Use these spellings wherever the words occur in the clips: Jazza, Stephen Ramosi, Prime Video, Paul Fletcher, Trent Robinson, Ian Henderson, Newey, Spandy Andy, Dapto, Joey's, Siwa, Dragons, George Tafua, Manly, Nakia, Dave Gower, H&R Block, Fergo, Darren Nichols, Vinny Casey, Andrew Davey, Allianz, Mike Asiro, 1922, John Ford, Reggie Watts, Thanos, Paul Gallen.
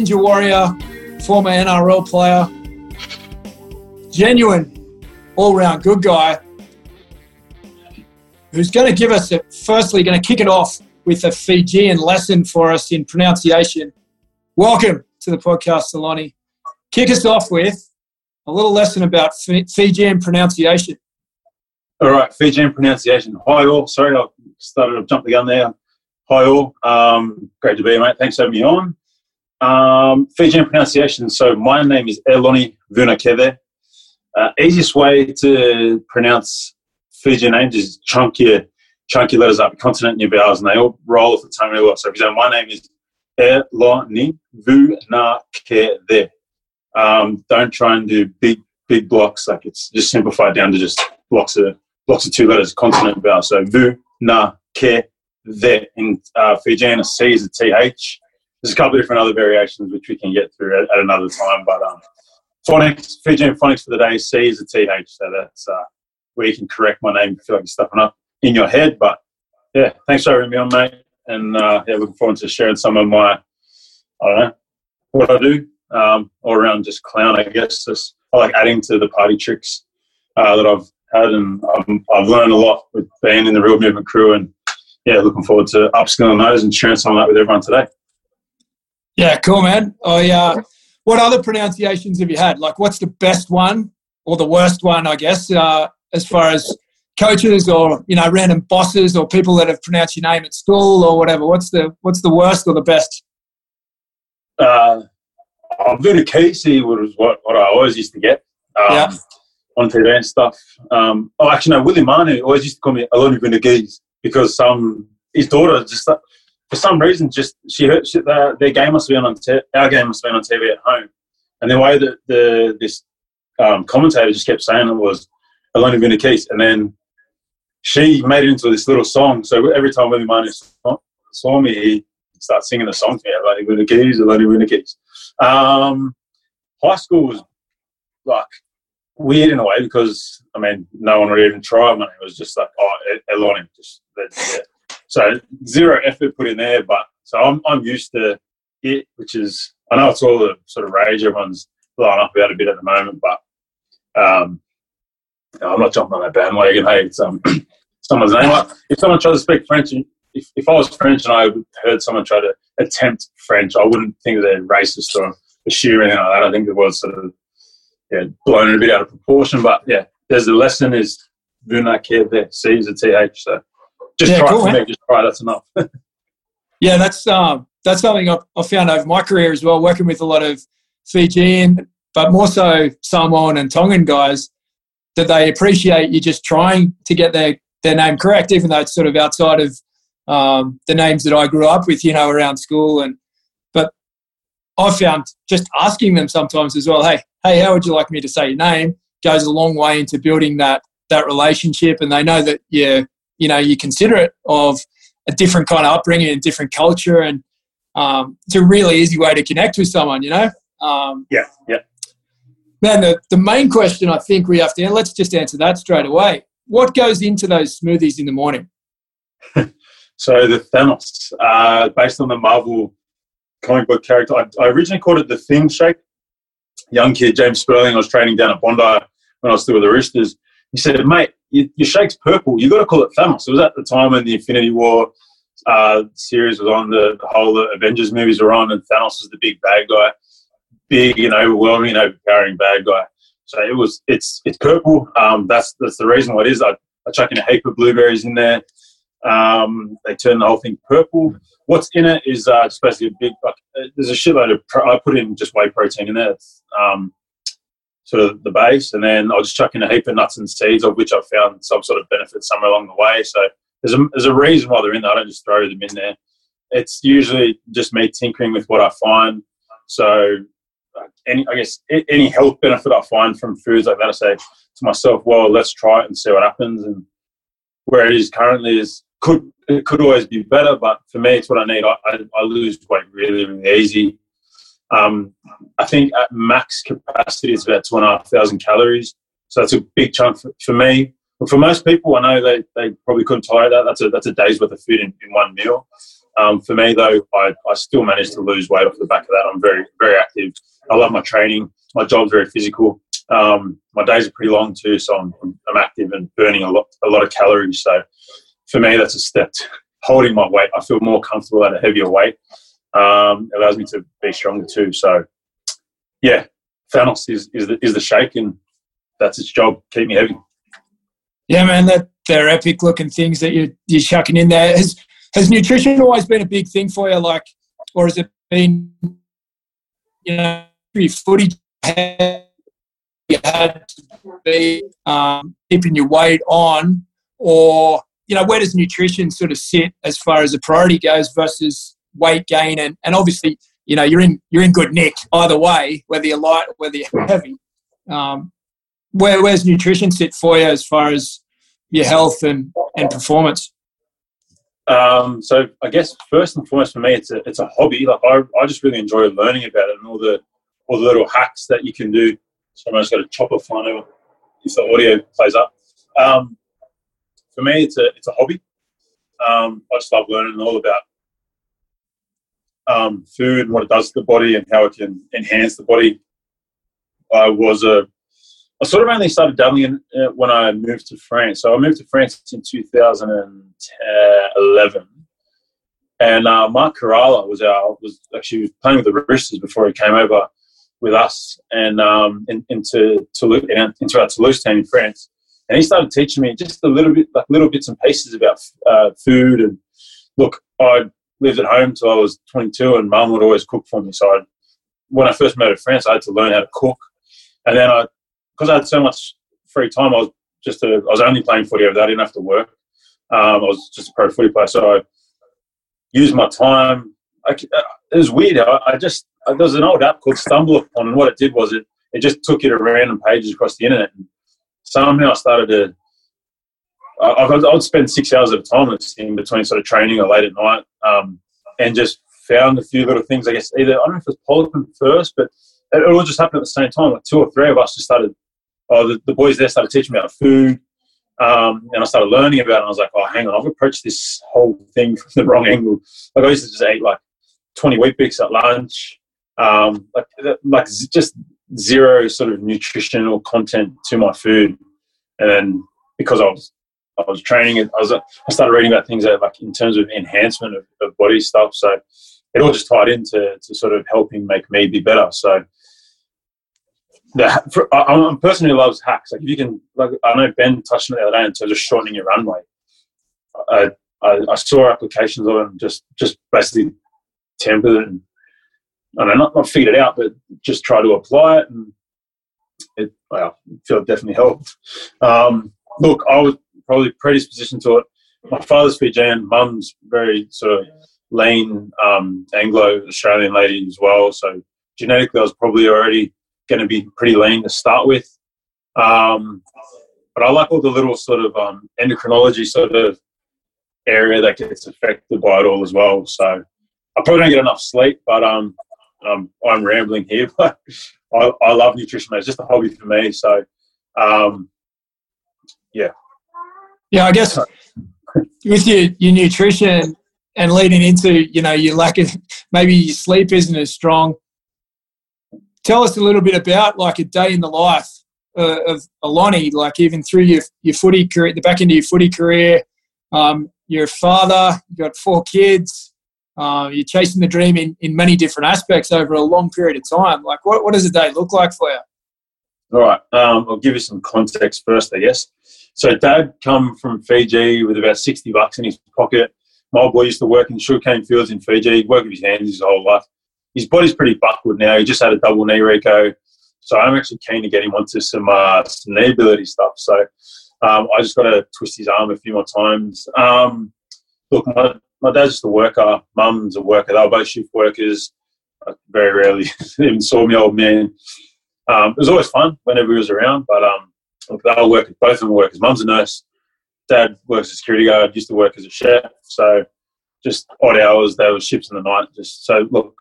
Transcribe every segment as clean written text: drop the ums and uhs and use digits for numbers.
Ninja Warrior, former NRL player, genuine all-round good guy who's going to give us, firstly, going to kick it off with a Fijian lesson for us in pronunciation. Welcome to the podcast, Salani. Kick us off with a little lesson about Fijian pronunciation. All right, Fijian pronunciation. Hi all. Sorry, I started to jump the gun there. Hi all. Great to be here, mate. Thanks for having me on. Fijian pronunciation. So my name is Eloni Vunakece. Easiest way to pronounce Fijian names is chunky letters up a consonant in your vowels, and they all roll off the tongue really well. So, for example, my name is Eloni Vunakece. Don't try and do big blocks. Like, it's just simplified down to just blocks of two letters, consonant vowel. So Vunakece in Fijian, a C is a TH. There's a couple of different other variations which we can get through at another time, but phonics, Fijian phonics for the day, C is a TH. So that's where you can correct my name if you feel like you're stuffing up in your head. But yeah, thanks for having me on, mate. And looking forward to sharing some of my, I don't know, what I do. All around just clown, I guess. Just, I like adding to the party tricks that I've had, and I've learned a lot with being in the Real Movement crew, and yeah, looking forward to upskilling those and sharing some of that with everyone today. Yeah, cool, man. What other pronunciations have you had? Like, what's the best one or the worst one, I guess, as far as coaches or, you know, random bosses or people that have pronounced your name at school or whatever? What's the worst or the best? Vinny Casey was what I always used to get on TV and stuff. Willie Manu always used to call me Eloni Vunakece because his daughter just, for some reason, just their game must have been our game must have been on TV at home, and the way that this commentator just kept saying it was Eloni Vunakece, and then she made it into this little song. So every time Willie Manu saw me, he start singing the song to me, Eloni Vunakece, Eloni Vunakece. High school was like weird in a way because, I mean, no one would even try, and it was just like, oh, Eloni, just that's it. So zero effort put in there, but so I'm used to it, which is, I know it's all the sort of rage everyone's blowing up about a bit at the moment, but I'm not jumping on that bandwagon. Hey, it's someone's name. Like, if someone tries to speak French, if I was French and I heard someone try to attempt French, I wouldn't think they're racist or assume anything like that. I think the world's sort of blown a bit out of proportion. But yeah, there's the lesson is do not care there. C is a TH. So just try it for me. Just try. That's enough. Yeah, that's something I found over my career as well, working with a lot of Fijian, but more so Samoan and Tongan guys, that they appreciate you just trying to get their name correct, even though it's sort of outside of the names that I grew up with, you know, around school. But I found just asking them sometimes as well, hey, how would you like me to say your name, goes a long way into building that relationship, and they know that you consider it of a different kind of upbringing and different culture, and it's a really easy way to connect with someone, you know. Man, the main question I think we have to, let's just answer that straight away. What goes into those smoothies in the morning? So the Thanos, based on the Marvel comic book character, I originally called it the Thing Shake. Young kid, James Sperling, I was training down at Bondi when I was still with the Roosters. He said, mate, your shake's purple. You've got to call it Thanos. It was at the time when the Infinity War series was on, the whole Avengers movies were on, and Thanos was the big bad guy, big and overwhelming and overpowering bad guy. So it's purple. That's the reason why it is. I chuck in a heap of blueberries in there. They turn the whole thing purple. What's in it is just basically a big, there's a shitload of, I put in just whey protein in there. It's sort of the base, and then I'll just chuck in a heap of nuts and seeds, of which I've found some sort of benefit somewhere along the way. So there's a reason why they're in there. I don't just throw them in there. It's usually just me tinkering with what I find. So any health benefit I find from foods like that, I say to myself, well, let's try it and see what happens. And where it is currently could always be better, but for me, it's what I need. I lose weight really, really easy. I think at max capacity, it's about 2,500 calories. So that's a big chunk for me. But for most people, I know they probably couldn't tolerate that. That's a day's worth of food in one meal. For me, though, I still managed to lose weight off the back of that. I'm very, very active. I love my training. My job's very physical. My days are pretty long too, so I'm active and burning a lot of calories. So for me, that's a step. Holding my weight, I feel more comfortable at a heavier weight. It allows me to be stronger too. So, yeah, Thanos is the shake, and that's its job. Keep me heavy. Yeah, man, they're epic looking things that you're chucking in there. Has nutrition always been a big thing for you, like, or has it been, you know, footy you had to be keeping your weight on, or, you know, where does nutrition sort of sit as far as the priority goes versus weight gain? And obviously, you know, you're in good nick either way, whether you're light or whether you're heavy. Where's nutrition sit for you as far as your health and performance? So I guess first and foremost for me, it's a hobby. Like I just really enjoy learning about it and all the little hacks that you can do. So I just got a chopper final if the audio plays up. For me, it's a hobby. I just love learning all about food and what it does to the body and how it can enhance the body. I sort of only started dabbling when I moved to France. So I moved to France in 2011, and Mark Corrala was playing with the Roosters before he came over with us and into our Toulouse team in France. And he started teaching me just a little bit, like little bits and pieces about food. And look, I lived at home till I was 22, and Mum would always cook for me. So when I first moved to France, I had to learn how to cook, and then because I had so much free time, I was only playing footy every day. I didn't have to work. I was just a pro footy player, so I used my time. It was weird. There was an old app called Stumble Upon, and what it did was it just took you to random pages across the internet. And somehow I started to. I would spend 6 hours at a time in between sort of training or late at night, and just found a few little things. I guess either I don't know if it was polypin first, but it all just happened at the same time. Like two or three of us just started. The boys there started teaching me about food, and I started learning about it. And I was like, oh, hang on, I've approached this whole thing from the wrong angle. Like I used to just eat like 20 Weet-Bix at lunch, like just zero sort of nutritional content to my food. And then because I was training, I started reading about things that like in terms of enhancement of body stuff. So it all just tied into sort of helping make me be better. So. I personally loves hacks. Like if you can, like I know Ben touched on it the other day in terms of shortening your runway. I saw applications of it and just basically tempered it and I don't know, not figured it out, but just try to apply it, and I feel it definitely helped. Look, I was probably predispositioned to it. My father's Fijian, Mum's very sort of lean Anglo-Australian lady as well. So genetically, I was probably already going to be pretty lean to start with, but I like all the little sort of endocrinology sort of area that gets affected by it all as well. So I probably don't get enough sleep, but I'm rambling here, but I love nutrition. It's just a hobby for me. So yeah, I guess with your nutrition and leading into, you know, your lack of maybe your sleep isn't as strong. Tell us a little bit about like a day in the life of Eloni, like even through your footy career, the back end of your footy career. You're a father, you've got 4 kids, you're chasing the dream in many different aspects over a long period of time. Like what does a day look like for you? All right, I'll give you some context first, I guess. So Dad come from Fiji with about $60 in his pocket. My old boy used to work in sugarcane fields in Fiji. He'd work with his hands his whole life. His body's pretty buckled now. He just had a double knee reco. So I'm actually keen to get him onto some knee ability stuff. So I just got to twist his arm a few more times. Look, my dad's just a worker. Mum's a worker. They were both shift workers. I very rarely even saw me, old man. It was always fun whenever he was around. But look, they were workers. Both of them were workers. Mum's a nurse. Dad works as a security guard. Used to work as a chef. So just odd hours. They were shifts in the night. Just so, look.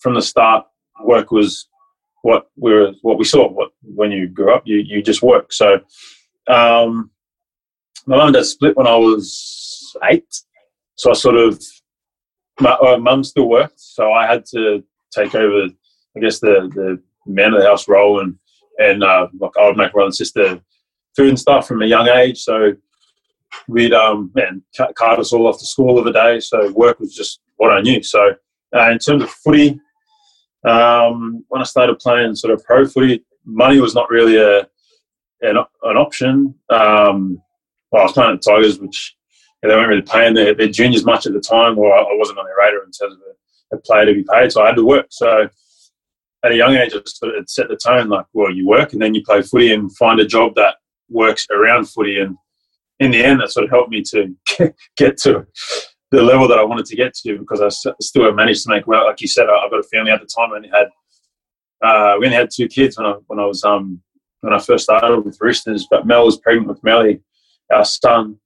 From the start, work was what we saw when you grew up. You just work. So my mum and dad split when I was 8. So I sort of my mum still worked, so I had to take over, I guess, the man of the house role, and like I would make my brother and sister food and stuff from a young age. So we'd cart us all off to school of a day. So work was just what I knew. So in terms of footy, when I started playing sort of pro footy, money was not really an option. Well, I was playing at the Tigers, which they weren't really paying their juniors much at the time, or I wasn't on their radar in terms of a player to be paid, so I had to work. So at a young age, I sort of set the tone, like, well, you work and then you play footy and find a job that works around footy. And in the end, that sort of helped me to get to the level that I wanted to get to, because I still managed to make, well, like you said, I've got a family at the time. I only had we only had two kids when I first started with Roosters, but Mel was pregnant with Melly, our son.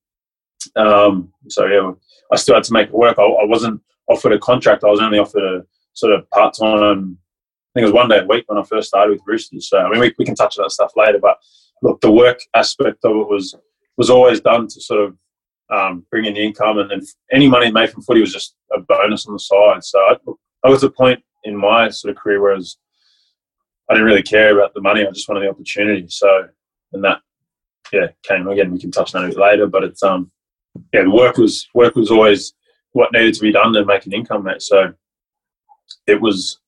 So yeah, I still had to make it work. I wasn't offered a contract. I was only offered a sort of part-time, I think it was 1 day a week when I first started with Roosters. So I mean, we can touch on that stuff later, but look, the work aspect of it was always done to sort of bring in the income, and then any money made from footy was just a bonus on the side. So I was at a point in my sort of career where I didn't really care about the money. I just wanted the opportunity. So, and that, yeah, came again. We can touch on it later, but it's the work was always what needed to be done to make an income, mate. So it was,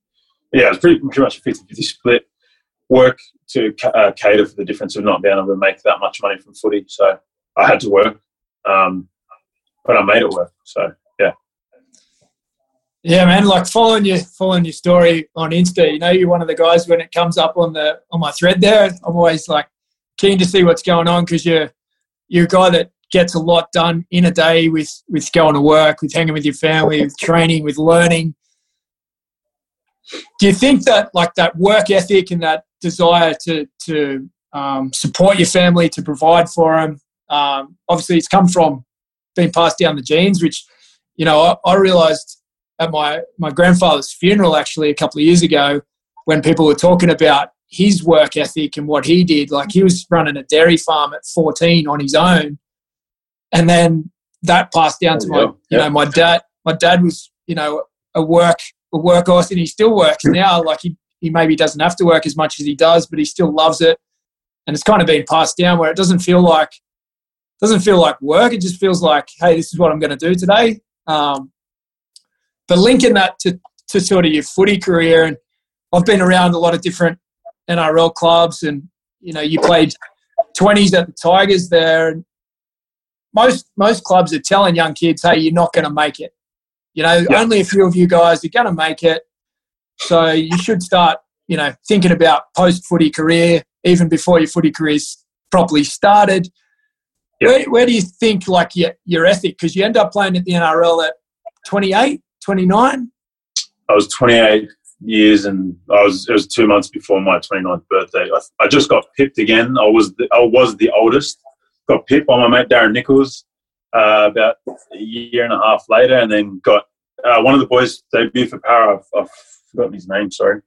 yeah, it was pretty much a 50-50 split. Work to cater for the difference of not being able to make that much money from footy. So I had to work, but I made it work. So yeah. Yeah, man, like following your story on Insta, you know, you're one of the guys when it comes up on my thread there, I'm always like keen to see what's going on, because you're a guy that gets a lot done in a day with going to work, with hanging with your family, with training, with learning. Do you think that like that work ethic and that desire to support your family, to provide for them, obviously it's come from being passed down the genes, which, you know, I realised at my grandfather's funeral actually a couple of years ago, when people were talking about his work ethic and what he did. Like, he was running a dairy farm at 14 on his own, and then that passed down to my dad. My dad was, you know, a workhorse, and he still works now. Like, he maybe doesn't have to work as much as he does, but he still loves it, and it's kind of been passed down where it doesn't feel like work. It just feels like, hey, this is what I'm going to do today. But linking that to sort of your footy career, and I've been around a lot of different NRL clubs, and, you know, you played 20s at the Tigers there, and most clubs are telling young kids, hey, you're not going to make it. You know, only a few of you guys are going to make it, so you should start, you know, thinking about post-footy career even before your footy career's properly started. Yep. Where do you think, like, your ethic? Because you end up playing at the NRL at 28. 29? I was 28 years, and it was 2 months before my 29th birthday. I just got pipped again. I was the oldest. Got pipped by my mate Darren Nichols about a year and a half later, and then got one of the boys debut for Para. I've forgotten his name, sorry.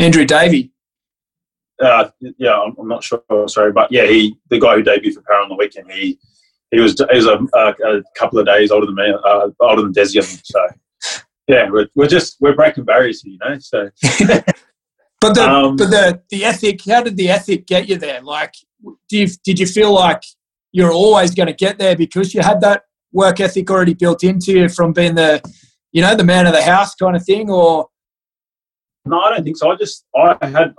Andrew Davey. Yeah, I'm not sure, sorry. But, yeah, the guy who debuted for Para on the weekend, He was a couple of days older than me, older than Desi. So, yeah, we're breaking barriers here, you know. So, but the ethic. How did the ethic get you there? Like, did you feel like you're always going to get there because you had that work ethic already built into you from being the man of the house kind of thing? Or no, I don't think so. I had.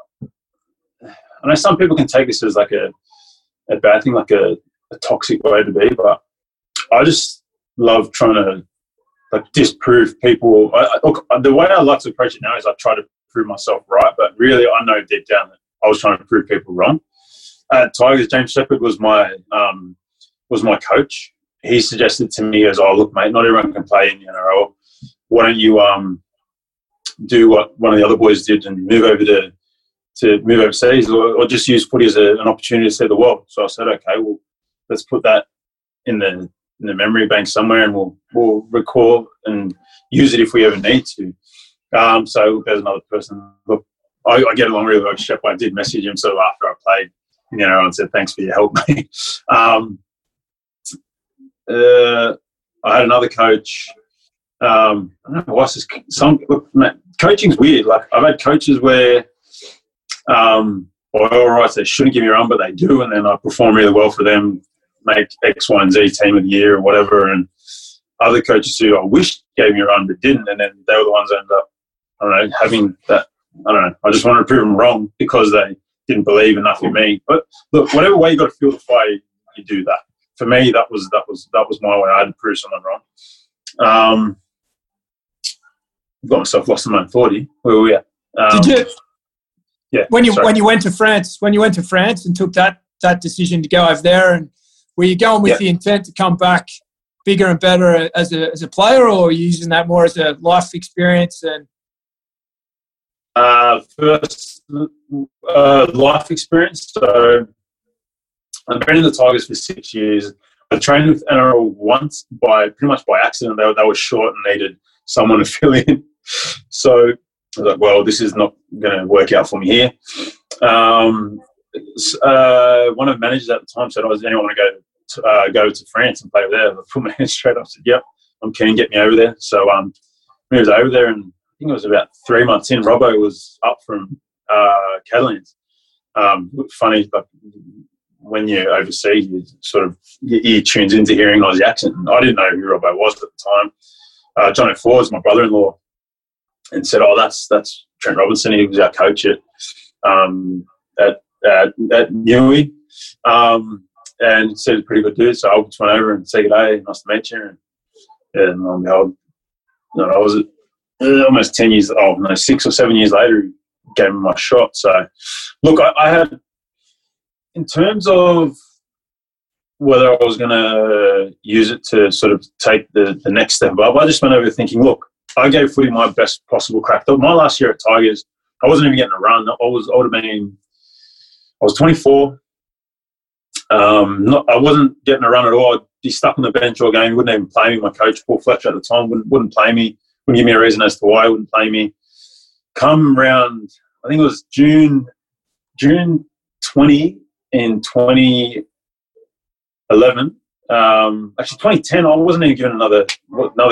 I know some people can take this as like a bad thing, like a toxic way to be, but I just love trying to like disprove people. The way I like to approach it now is I try to prove myself right, but really I know deep down that I was trying to prove people wrong. At Tigers, James Shepherd was my coach. He suggested to me, as, oh, look, mate, not everyone can play in the NRL. Why don't you do what one of the other boys did and move overseas, or just use footy as an opportunity to see the world? So I said, okay, well, let's put that in the memory bank somewhere, and we'll recall and use it if we ever need to. So there's another person. Look, I get along really well with Shep. I did message him sort of after I played, you know, and said, thanks for your help, mate. I had another coach I don't know why this is coaching's weird. Like, I've had coaches where, by all rights, they shouldn't give me a run, but they do, and then I perform really well for them, make X, Y, and Z team of the year or whatever, and other coaches who I wish gave me a run but didn't, and then they were the ones that ended up, I don't know, having that, I don't know, I just wanted to prove them wrong because they didn't believe enough in me. But look, whatever way you got to feel the fight, you do that. For me, that was my way. I had to prove someone wrong. I've got myself lost in my own thought here. Where were we at? Yeah. When you went to France and took that decision to go over there, and were you going with the intent to come back bigger and better as a player, or were you using that more as a life experience and? First, life experience. So I've been in the Tigers for 6 years. I trained with NRL once pretty much by accident. They were short and needed someone to fill in. So I was like, well, this is not going to work out for me here. One of the managers at the time said, does anyone want to go to France and play over there? I put my hand straight up, said, yep, I'm keen, get me over there. So moved over there, and I think it was about 3 months in, Robbo was up from Catalans. Funny, but when you're overseas, you sort of, your ear tunes into hearing Aussie accent. And I didn't know who Robbo was at the time. John Ford, my brother-in-law, and said, that's Trent Robinson. He was our coach at Newey. And said he's a pretty good dude. So I just went over and said, good day, nice to meet you. And lo and behold, I was almost 6 or 7 years later, gave him my shot. So, look, I had, in terms of whether I was going to use it to sort of take the next step up, I just went over thinking, look, I gave footy my best possible crack. My last year at Tigers, I wasn't even getting a run. I was 24. I wasn't getting a run at all. I'd be stuck on the bench all game. He wouldn't even play me. My coach, Paul Fletcher at the time, wouldn't play me. Wouldn't give me a reason as to why he wouldn't play me. Come round, I think it was June 20 in 2011. Actually, 2010, I wasn't even given another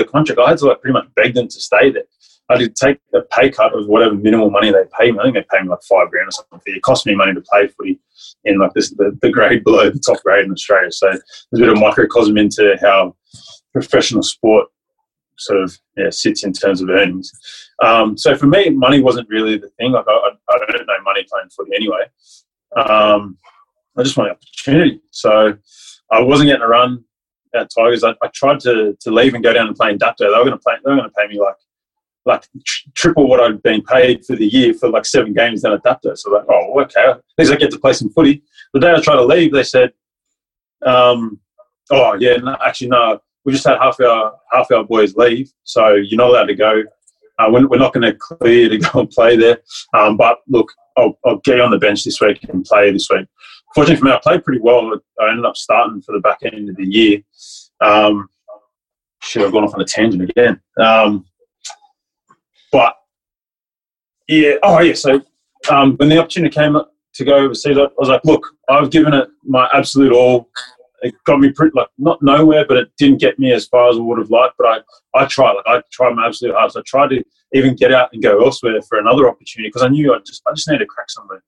contract. I had to pretty much beg them to stay there. I did take a pay cut of whatever minimal money they paid me. I think they paid me $5,000 or something. It cost me money to play footy in the grade below the top grade in Australia. So there's a bit of microcosm into how professional sport sort of sits in terms of earnings. So for me, money wasn't really the thing. Like I don't know money playing footy anyway. I just wanted opportunity. So I wasn't getting a run at Tigers. I tried to leave and go down and play in Dapto. They were going to pay me like triple what I'd been paid for the year for like 7 games down at Dapto. So like, oh, okay, at least I get to play some footy. The day I tried to leave, they said, we just had half our boys leave, so you're not allowed to go. We're not going to clear to go and play there. But look, I'll get on the bench this week and play this week. Fortunately for me, I played pretty well. I ended up starting for the back end of the year. I've gone off on a tangent again. So when the opportunity came up to go overseas, I was like, look, I've given it my absolute all. It got me pretty, not nowhere, but it didn't get me as far as I would have liked. But I tried. I tried my absolute hardest. I tried to even get out and go elsewhere for another opportunity because I knew I just needed to crack somewhere.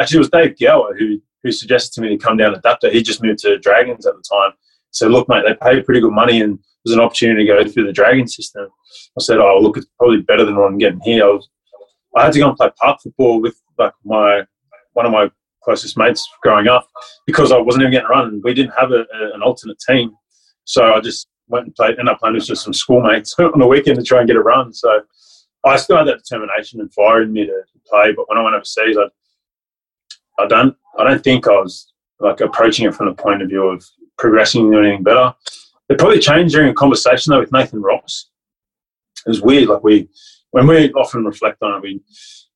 Actually, it was Dave Gower who suggested to me to come down to Dapto. He just moved to Dragons at the time. So look, mate, they paid pretty good money and there's an opportunity to go through the Dragons system. I said, oh, look, it's probably better than what I'm getting here. I had to go and play park football with one of my closest mates growing up because I wasn't even getting a run. We didn't have an alternate team. So I just went and played, ended up playing with just some schoolmates on the weekend to try and get a run. So I still had that determination and fire in me to play. But when I went overseas, I don't think I was approaching it from the point of view of progressing and doing anything better. It probably changed during a conversation though with Nathan Ross. It was weird. When we often reflect on it,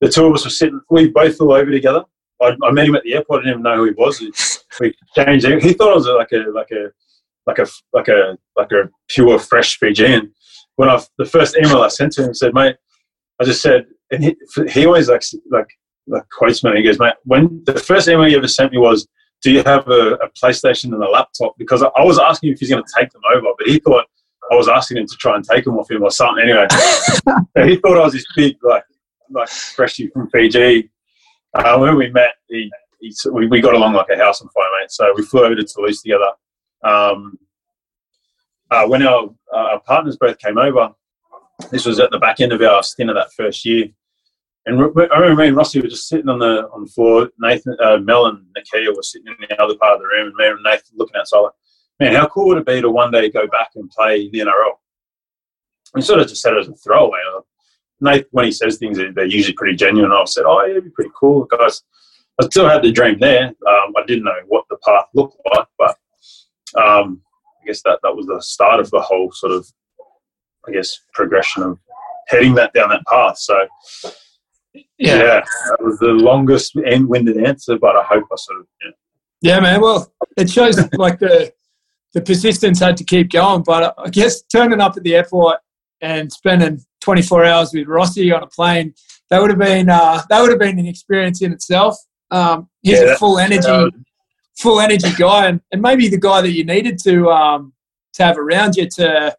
the two of us were sitting, we both fell over together. I met him at the airport. I didn't even know who he was. We changed. He thought I was like a pure fresh Fijian. When the first email I sent to him said, "Mate," I just said, and he always like quotes me. And he goes, "Mate, when the first email you ever sent me was, do you have a PlayStation and a laptop?" Because I was asking if he's going to take them over, but he thought I was asking him to try and take them off him or something. Anyway, so he thought I was this big, like freshie from Fiji. When we met, we got along like a house on fire, mate. So we flew over to Toulouse together. When our partners both came over, this was at the back end of our stint of that first year. And I remember me and Rossi were just sitting on the floor. Mel and Nakia were sitting in the other part of the room, and me and Nathan looking outside like, man, how cool would it be to one day go back and play the NRL? We sort of just said it as a throwaway. Nathan, when he says things, they're usually pretty genuine. I said, oh, yeah, it'd be pretty cool, guys. I still had the dream there. I didn't know what the path looked like, but I guess that was the start of the whole sort of, I guess, progression of heading down that path. So, yeah, that was the longest end-winded answer, but I hope I sort of, yeah. Yeah, man, well, it shows like the persistence had to keep going, but I guess turning up at the airport and spending 24 hours with Rossi on a plane, that would have been an experience in itself. He's a full energy guy, and maybe the guy that you needed to have around you to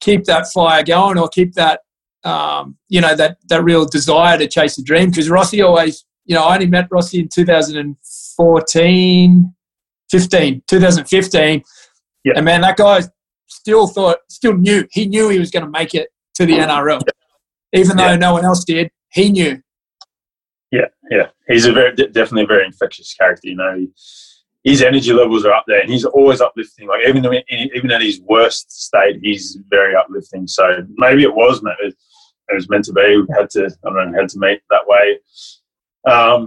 keep that fire going or keep that that real desire to chase the dream. Because Rossi always, I only met Rossi in 2015. Yeah. And man, that guy still knew he was going to make it to the NRL. Yeah. Even though no one else did, he knew. Yeah. He's definitely a very infectious character, His energy levels are up there, and he's always uplifting. Like even at his worst state, he's very uplifting. So maybe it was, it was meant to be. We had to, had to meet that way.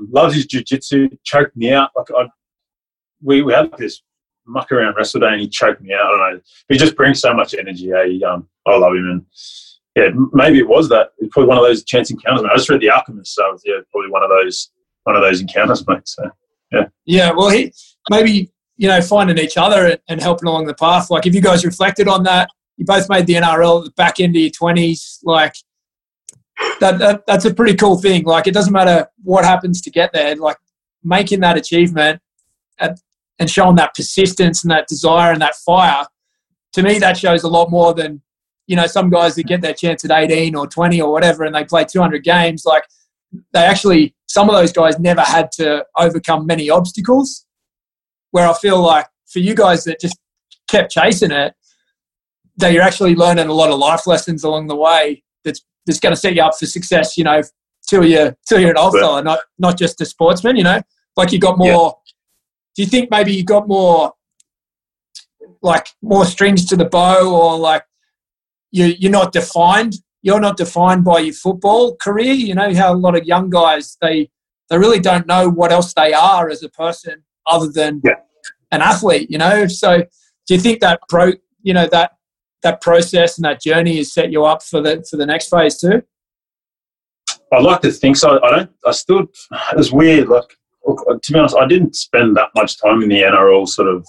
Loves his jiu-jitsu. Choked me out. Like we had this muck around Wrestle Day, and he choked me out. I don't know. He just brings so much energy. I love him, and yeah, maybe it was that. It's probably one of those chance encounters. Mate. I just read The Alchemist, so it was, probably one of those encounters, mate. So yeah. Yeah. Well, he. Maybe, finding each other and helping along the path. Like, if you guys reflected on that, you both made the NRL at the back end of your 20s. Like, that's a pretty cool thing. Like, it doesn't matter what happens to get there. Like, making that achievement and showing that persistence and that desire and that fire, to me, that shows a lot more than, some guys that get their chance at 18 or 20 or whatever and they play 200 games. Like, they actually, some of those guys never had to overcome many obstacles. Where I feel like for you guys that just kept chasing it, that you're actually learning a lot of life lessons along the way that's going to set you up for success, till you're an old fella, not just a sportsman, Like you got more – do you think maybe you got more more strings to the bow, or you're not defined? You're not defined by your football career. How a lot of young guys, they really don't know what else they are as a person other than – an athlete, So, do you think that that process and that journey has set you up for the next phase too? I like to think so. I don't. I still. It's weird. Like, to be honest, I didn't spend that much time in the NRL sort of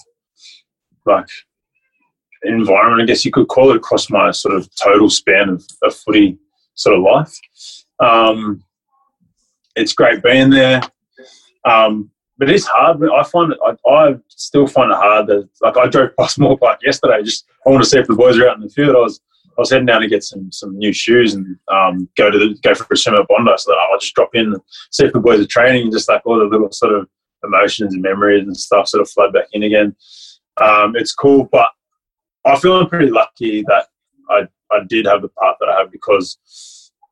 environment. I guess you could call it, across my sort of total span of footy sort of life. It's great being there. But it's hard. I still find it hard. I drove past Moore Park yesterday. I want to see if the boys are out in the field. I was heading down to get some new shoes and go for a swim at Bondi. So that I'll just drop in and see if the boys are training, and just all the little sort of emotions and memories and stuff sort of flood back in again. It's cool, but I feel I'm pretty lucky that I did have the path that I have, because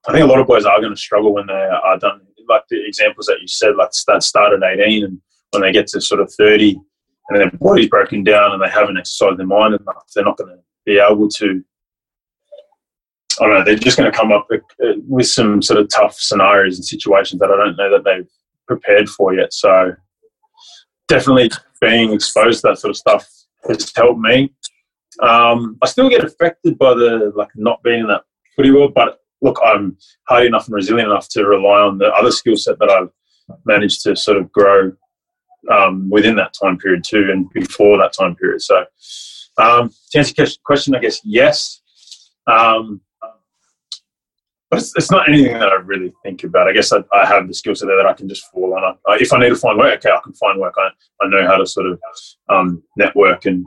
I think a lot of boys are going to struggle when they are done. Like the examples that you said, that start at 18, and when they get to sort of 30 and their body's broken down and they haven't exercised their mind enough, they're not going to be able to, they're just going to come up with some sort of tough scenarios and situations that I don't know that they've prepared for yet. So definitely being exposed to that sort of stuff has helped me. I still get affected by the, not being in that footy world, but look, I'm hardy enough and resilient enough to rely on the other skill set that I've managed to sort of grow within that time period too, and before that time period. So to answer your question, I guess, yes. But it's not anything that I really think about. I guess I have the skill set there that I can just fall on. If I need to find work, okay, I can find work. I know how to sort of network and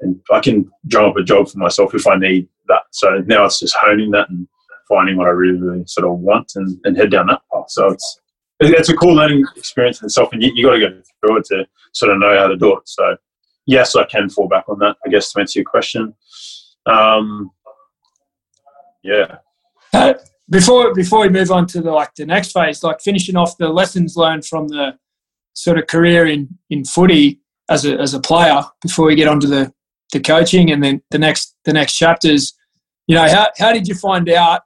and I can drum up a job for myself if I need that. So now it's just honing that and finding what I really, really sort of want and head down that path. So it's a cool learning experience in itself, and you got to go through it to sort of know how to do it. So yes, I can fall back on that, I guess, to answer your question. Yeah. Before we move on to the next phase, finishing off the lessons learned from the sort of career in footy as a player, before we get onto the coaching and then the next chapters, how did you find out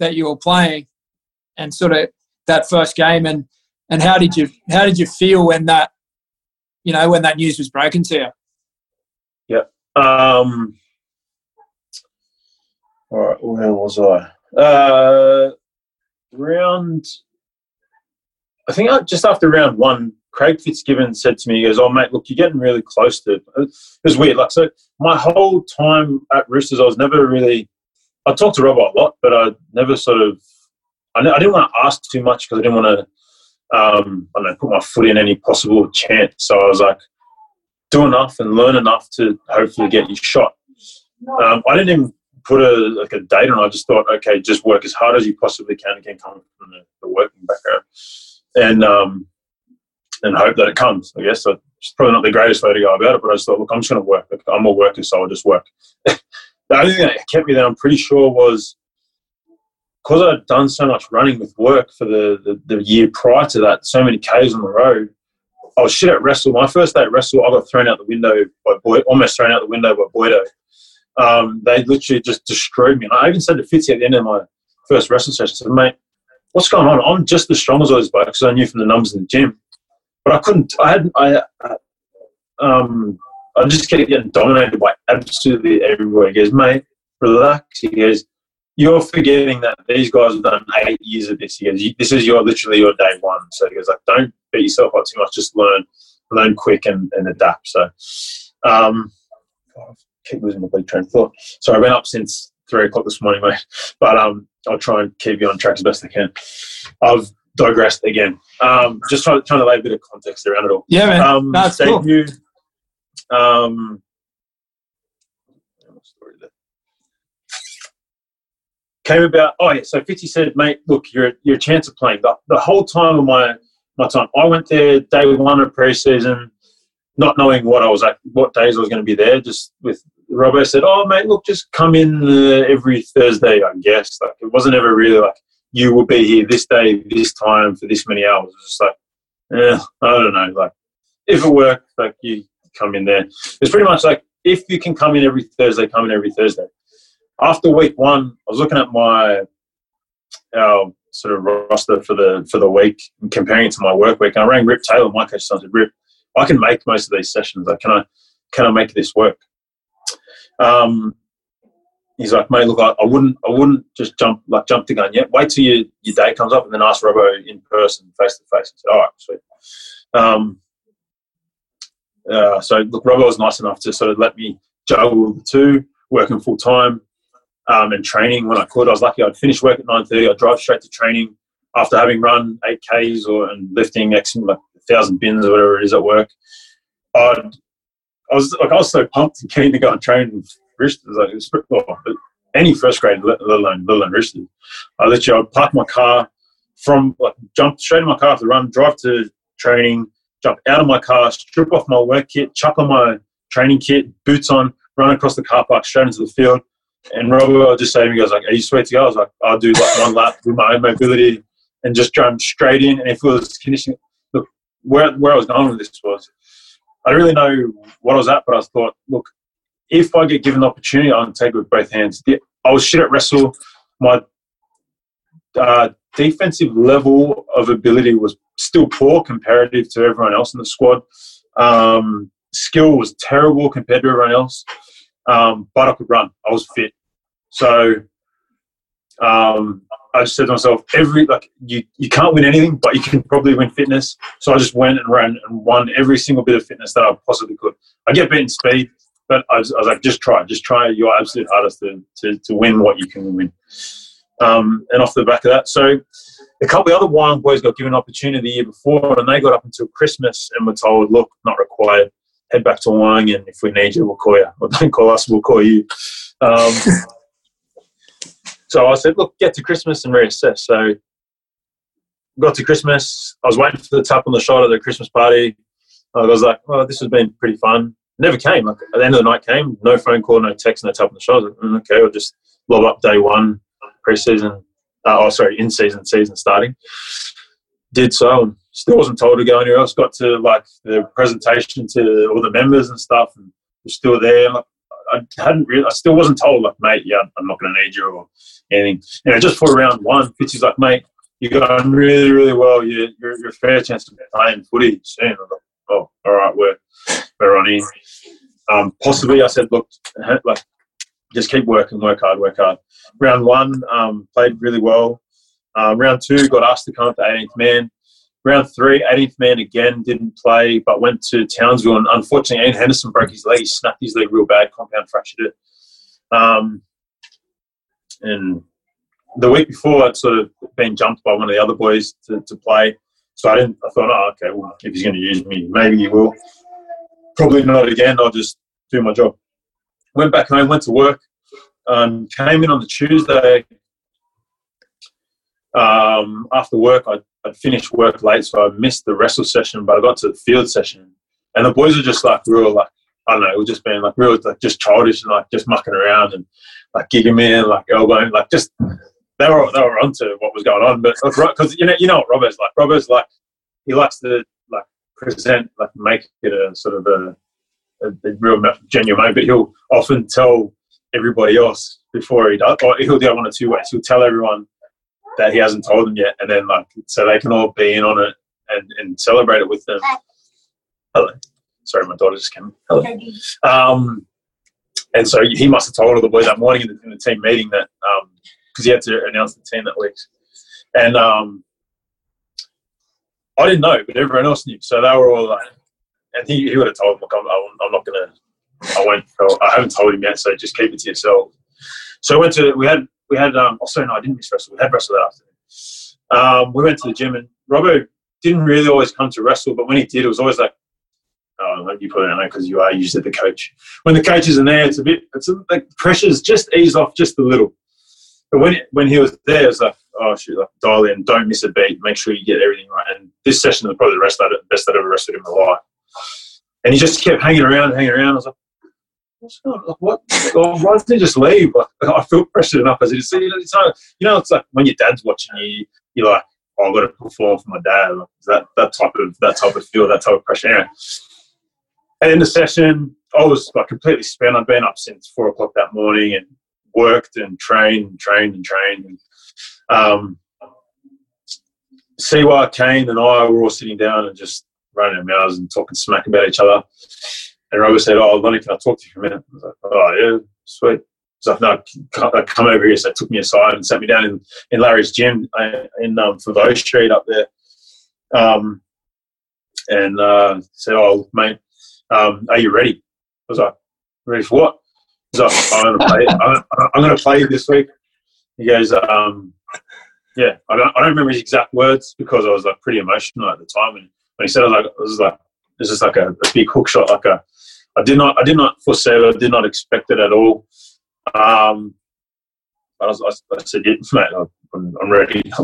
that you were playing and sort of that first game, and how did you feel when that when that news was broken to you? Yeah. All right, where was I? Just after round one, Craig Fitzgibbon said to me, he goes, "Oh, mate, look, you're getting really close to it." It was weird. So my whole time at Roosters, I was never really – I talked to Robbo a lot, but I never sort of – I didn't want to ask too much because I didn't want to, put my foot in any possible chance. So I was like, do enough and learn enough to hopefully get your shot. I didn't even put a date on it. I just thought, okay, just work as hard as you possibly can. Again, coming from the working background. And hope that it comes, I guess. So it's probably not the greatest way to go about it, but I just thought, look, I'm just going to work. I'm a worker, so I'll just work. The only thing that kept me there, I'm pretty sure, was because I'd done so much running with work for the year prior to that, so many Ks on the road, I was shit at Wrestle. My first day at Wrestle, I got thrown out the window by Boyd. They literally just destroyed me. And I even said to Fitzy at the end of my first Wrestle session, I said, "Mate, what's going on? I'm just as strong as those blokes, because I knew from the numbers in the gym." But I couldn't. I just kept getting dominated by absolutely everywhere. He goes, "Mate, relax." He goes, "You're forgetting that these guys have done 8 years of this." He goes, "This is literally your day one." So he goes, "Like, don't beat yourself up too much. Just learn quick and adapt." So, I keep losing my big train of thought. Sorry, I've been up since 3 o'clock this morning, mate. But I'll try and keep you on track as best I can. I've digressed again. Just trying to lay a bit of context around it all. Yeah, man. That's debut, cool. Story there. Came about. Oh yeah. So Fitzy said, "Mate, look, you're a chance of playing." The whole time of my time, I went there day one of pre-season, not knowing what days I was going to be there. Just with Robbo said, "Oh mate, look, just come in every Thursday." I guess it wasn't ever really you will be here this day, this time, for this many hours. It's just I don't know. If it worked, you come in there. It's pretty much if you can come in every Thursday, come in every Thursday. After week one, I was looking at our sort of roster for the week and comparing it to my work week. And I rang Rip Taylor, my coach, and I said, "Rip, I can make most of these sessions. Can I make this work?" He's like, "Mate, look, I wouldn't just jump the gun yet. Wait till your day comes up and then ask Robbo in person, face to face." I said, "All right, sweet." So look, Robbo was nice enough to sort of let me juggle the two, working full time and training when I could. I was lucky; I'd finish work at 9:30. I'd drive straight to training after having run 8Ks and lifting 1,000 bins or whatever it is at work. I was so pumped and keen to go and train and Roosters, any first grade, let alone Roosters. I'd park my car, jump straight in my car after the run, drive to training, jump out of my car, strip off my work kit, chuck on my training kit, boots on, run across the car park, straight into the field. And Robbo just said to me, he goes, "Are you sweet to go?" I was like, "I'll do one lap, do my own mobility, and just jump straight in." And if it was conditioning, look, where I was going with this was, I didn't really know what I was at, but I thought, look, if I get given the opportunity, I'll take it with both hands. I was shit at Wrestle. My defensive level of ability was still poor comparative to everyone else in the squad. Skill was terrible compared to everyone else. But I could run. I was fit. So I just said to myself, you can't win anything, but you can probably win fitness. So I just went and ran and won every single bit of fitness that I possibly could. I get beaten speed. But I was like, just try your absolute hardest to win what you can win. And off the back of that, so a couple of other Wyong boys got given an opportunity the year before, and they got up until Christmas and were told, "Look, not required." head back to Wang, and if we need you, we'll call you. Or don't call us, we'll call you. So I said, look, get to Christmas and reassess. So got to Christmas. I was waiting for the tap on the shoulder at the Christmas party. I was like, oh, this has been pretty fun. Never came. Like, at the end of the night came, no phone call, no text, no tap on the shoulder. Okay, we'll just blow up day one, pre-season. In-season starting. Did so, and still wasn't told to go anywhere else. Got to, like, the presentation to all the members and stuff, and was still there. Like, I still wasn't told, like, mate, yeah, I'm not going to need you or anything. You know, just for round one, Fitzy's like, mate, you're going really, really well. You're a fair chance to be playing footy soon. I'm like, oh, all right, we're on in. Possibly, I said, look, like, just keep working, work hard. Round one, played really well. Round two, got asked to come up to 18th man. Round three, 18th man again, didn't play, but went to Townsville. And unfortunately, Ian Henderson broke his leg. He snapped his leg real bad, compound fractured it. And the week before, I'd sort of been jumped by one of the other boys to play. So I thought, oh, okay, well, if he's going to use me, maybe he will. Probably not again. I'll just do my job. Went back home, went to work, came in on the Tuesday. After work, I'd finished work late, so I missed the wrestle session, but I got to the field session. And the boys were just, like, real, like, I don't know, it was just being, like, real, like, just childish and, like, just mucking around and, like, gigging me and, like, elbowing, like, just they were onto what was going on. But because you know what Robbo's like. Robbo's, like, he likes to, like, present, like, make it a sort of a real genuine moment, but he'll often tell everybody else before he does, or he'll do it one of two ways. He'll tell everyone that he hasn't told them yet, and then, like, so they can all be in on it and celebrate it with them. Hello. Sorry, my daughter just came. Hello. And so he must have told all the boys that morning in the team meeting that, because he had to announce the team that week. And I didn't know, but everyone else knew. So they were all like, and he would have told him, look, I'm not going to, I won't tell, I haven't told him yet, so just keep it to yourself. So I didn't miss wrestle. We had wrestle that afternoon. We went to the gym, and Robbo didn't really always come to wrestle, but when he did, it was always like, oh, you put it on there because you are usually the coach. When the coaches are there, it's like pressure's just ease off just a little. But when he was there, it was like, oh, shoot, like, dial in, don't miss a beat, make sure you get everything right. And this session was probably the best I'd ever wrestled in my life. And he just kept hanging around. I was like, what's going on? What? Why doesn't he just leave? Like, I feel pressured enough as it is. You know, it's like when your dad's watching you, you're like, oh, I've got to perform for my dad. Like, that type of feel, that type of pressure. Anyway, and in the session, I was, like, completely spent. I'd been up since 4:00 that morning and worked and trained. And, Siwa, Kane and I were all sitting down and just running our mouths and talking smack about each other. And Robbo said, oh, Lonnie, can I talk to you for a minute? I was like, oh, yeah, sweet. So I come over here. So they took me aside and sat me down in Larry's gym in Favo Street up there. And said, oh, mate, are you ready? I was like, ready for what? He was like, I'm going to play you this week. He goes, yeah. I don't remember his exact words because I was, like, pretty emotional at the time. And when he said, I was like, this is like a big hook shot. Like I did not foresee it. I did not expect it at all. But I said, yeah, mate, I'm ready. I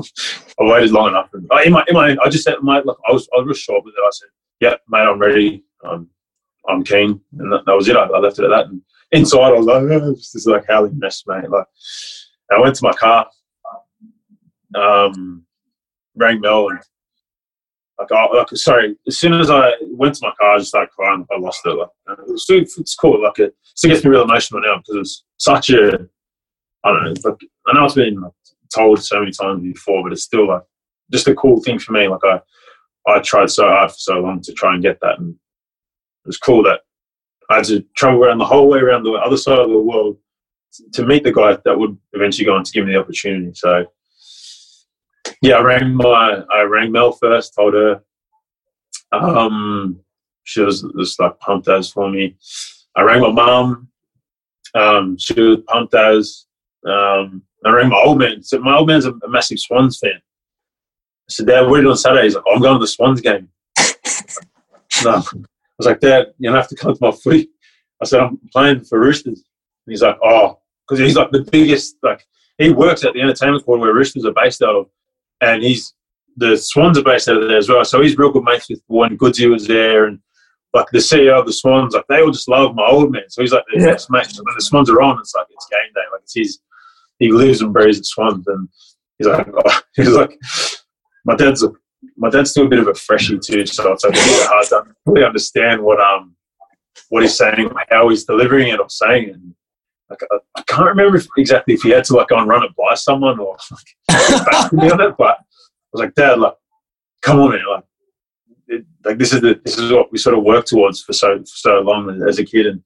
waited long enough. And I just said, mate, look, I was real short with it. I said, yeah, mate, I'm ready. I'm keen. And that was it. I left it at that. And inside, I was like, oh, this is like howling mess, mate. Like, I went to my car, rang Mel and. As soon as I went to my car, I just started crying. I lost it. Like, it's cool. Like, it still gets me real emotional now because it's such a, I don't know. Like, I know it's been told so many times before, but it's still, like, just a cool thing for me. Like, I tried so hard for so long to try and get that, and it was cool that I had to travel around the whole way around the other side of the world to meet the guy that would eventually go on to give me the opportunity. So. Yeah, I rang Mel first, told her. She was just, like, pumped as for me. I rang my mum. She was pumped as. I rang my old man. So my old man's a massive Swans fan. I said, Dad, what are you doing on Saturday? He's like, I'm going to the Swans game. No, was like, Dad, you'll have to come to my footy. I said, I'm playing for Roosters. And he's like, oh, because he's like the biggest, like, he works at the entertainment quarter where Roosters are based out of, and he's, the Swans are based out of there as well. So he's real good mates with Warren Goodsey was there, and like the CEO of the Swans, like they all just love my old man. So he's like the best mate. So when the Swans are on, it's like it's game day. Like it's his, he lives and breathes the Swans. And he's like, oh. He's like, my dad's still a bit of a freshie too. So it's like a bit hard to really understand what he's saying, how he's delivering it or saying it. And like I can't remember exactly if he had to like go and run it by someone or like back to me on it, but I was like, Dad, like, come on, man, like. This is what we sort of worked towards for so long as a kid. And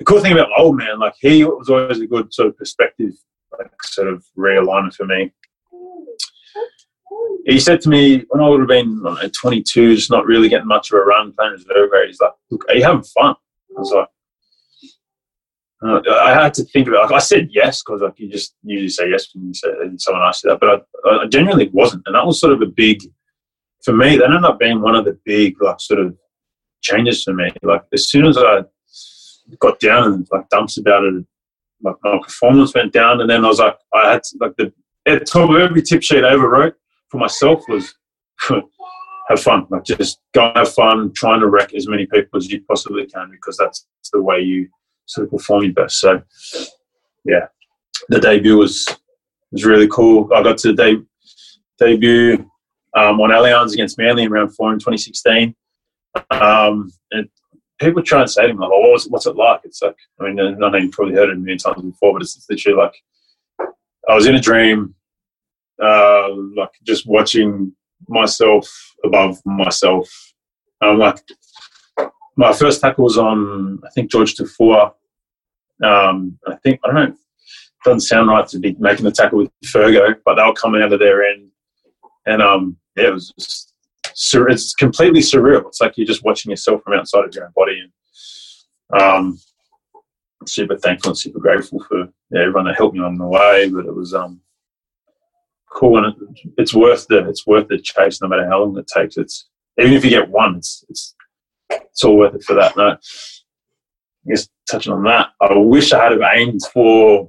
the cool thing about my old man, like he was always a good sort of perspective, like sort of realignment for me. He said to me when I would have been, I don't know, 22, just not really getting much of a run playing reserve. He's like, "Look, are you having fun?" I was like, I had to think about. Like, I said yes because like you just usually say yes when you say, and someone asks you that, but I genuinely wasn't, and that was sort of a big. For me, that ended up being one of the big, like, sort of changes for me. Like, as soon as I got down and, like, dumps about it, like, my performance went down, and then I was like, I had to, like, at the top of every tip sheet I ever wrote for myself was have fun. Like, just go have fun, trying to wreck as many people as you possibly can because that's the way you sort of perform your best. So, yeah, the debut was really cool. I got to debut... on Allianz against Manly in round 4 in 2016. And people try and say to me, like, oh, what's it like? It's like, I mean, I know you've probably heard it a million times before, but it's literally like I was in a dream, like just watching myself above myself. I'm like, my first tackle was on, I think, George Tafua. I think, I don't know, it doesn't sound right to be making the tackle with Fergo, but they were coming out of their end. And, yeah, it was just it's completely surreal. It's like you're just watching yourself from outside of your own body. And super thankful and super grateful for everyone that helped me on the way. But it was cool, and it's worth the chase, no matter how long it takes. It's even if you get one, it's all worth it for that. No, I guess touching on that, I wish I had aimed for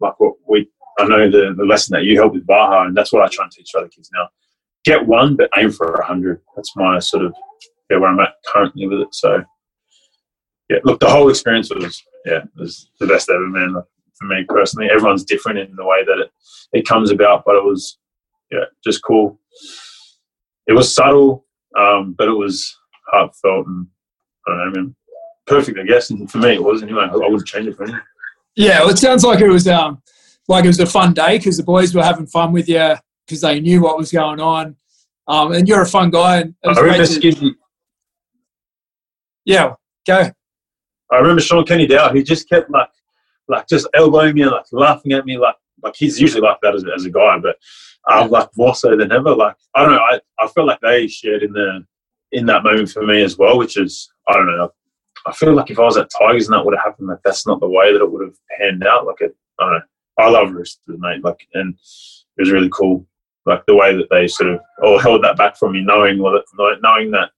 like what we. I know the lesson that you helped with Baha, and that's what I try and teach other kids now. Get one, but aim for 100. That's my sort of where I'm at currently with it. So, yeah, look, the whole experience was the best ever, man. Like, for me personally, everyone's different in the way that it comes about, but it was just cool. It was subtle, but it was heartfelt, and I don't know, man, perfect, I guess. And for me, it was anyway. I wouldn't change it for anything. Yeah, well, it sounds like it was. Like it was a fun day because the boys were having fun with you because they knew what was going on. And you're a fun guy. And I remember yeah, go. I remember Sean Kenny Dow, who just kept like just elbowing me and like laughing at me. Like he's usually like that as a guy, but like more so than ever. Like, I don't know. I feel like they shared in that moment for me as well, which is, I don't know. I feel like if I was at Tigers and that would have happened, like that's not the way that it would have panned out. Like, I don't know. I love Roosters, mate. Like, and it was really cool, like the way that they sort of all held that back from me, knowing that.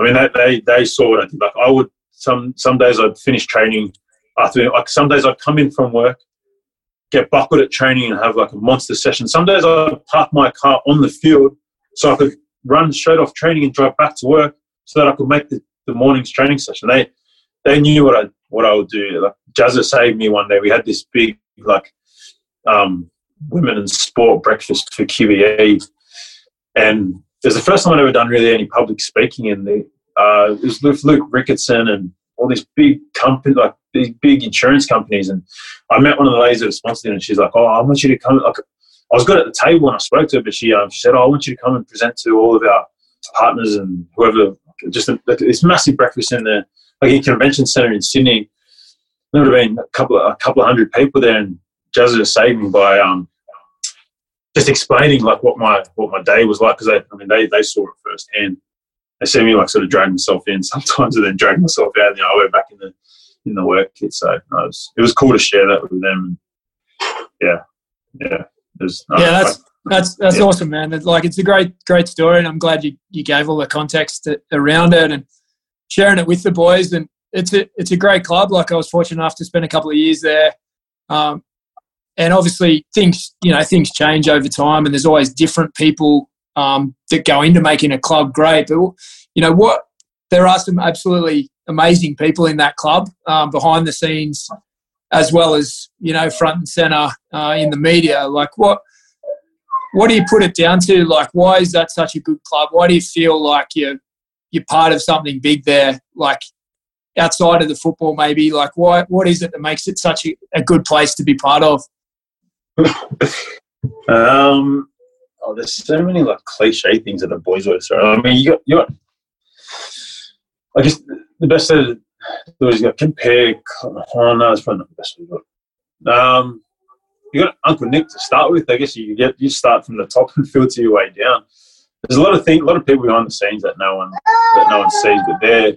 I mean, they saw what I did. Like, I would some days I'd finish training after. Like, some days I'd come in from work, get buckled at training, and have like a monster session. Some days I'd park my car on the field so I could run straight off training and drive back to work so that I could make the morning's training session. They knew what I would do. Like, Jazza saved me one day. We had this big like women in sport breakfast for QBE, and it was the first time I'd ever done really any public speaking. And it was with Luke Rickardson and all these big company, like big insurance companies. And I met one of the ladies that was sponsored it, and she's like, "Oh, I want you to come." Like, I was good at the table when I spoke to her, but she said, "Oh, I want you to come and present to all of our partners and whoever." Just this massive breakfast in there. Like, a convention centre in Sydney, there would have been a couple of hundred people there, and Jazza just saved me by just explaining like what my day was like, because they saw it firsthand. They see me like sort of drag myself in sometimes, and then drag myself out. And, I went back in the work kit, so no, it was cool to share that with them. And, yeah, it was, no, yeah. That's That's awesome, man. Like, it's a great story, and I'm glad you gave all the context around it and sharing it with the boys. And it's a great club. Like, I was fortunate enough to spend a couple of years there, and obviously things change over time, and there's always different people that go into making a club great. But there are some absolutely amazing people in that club behind the scenes, as well as front and center in the media. Like, what do you put it down to? Like, why is that such a good club? Why do you feel like you're part of something big there? Like, outside of the football, maybe. Like, why? What is it that makes it such a good place to be part of? There's so many like cliche things that the boys always say. I mean, you got. I guess the best that always got compare. Oh no, it's probably not the best. You got Uncle Nick to start with. I guess you start from the top and filter your way down. There's a lot of people behind the scenes that no one sees, but they're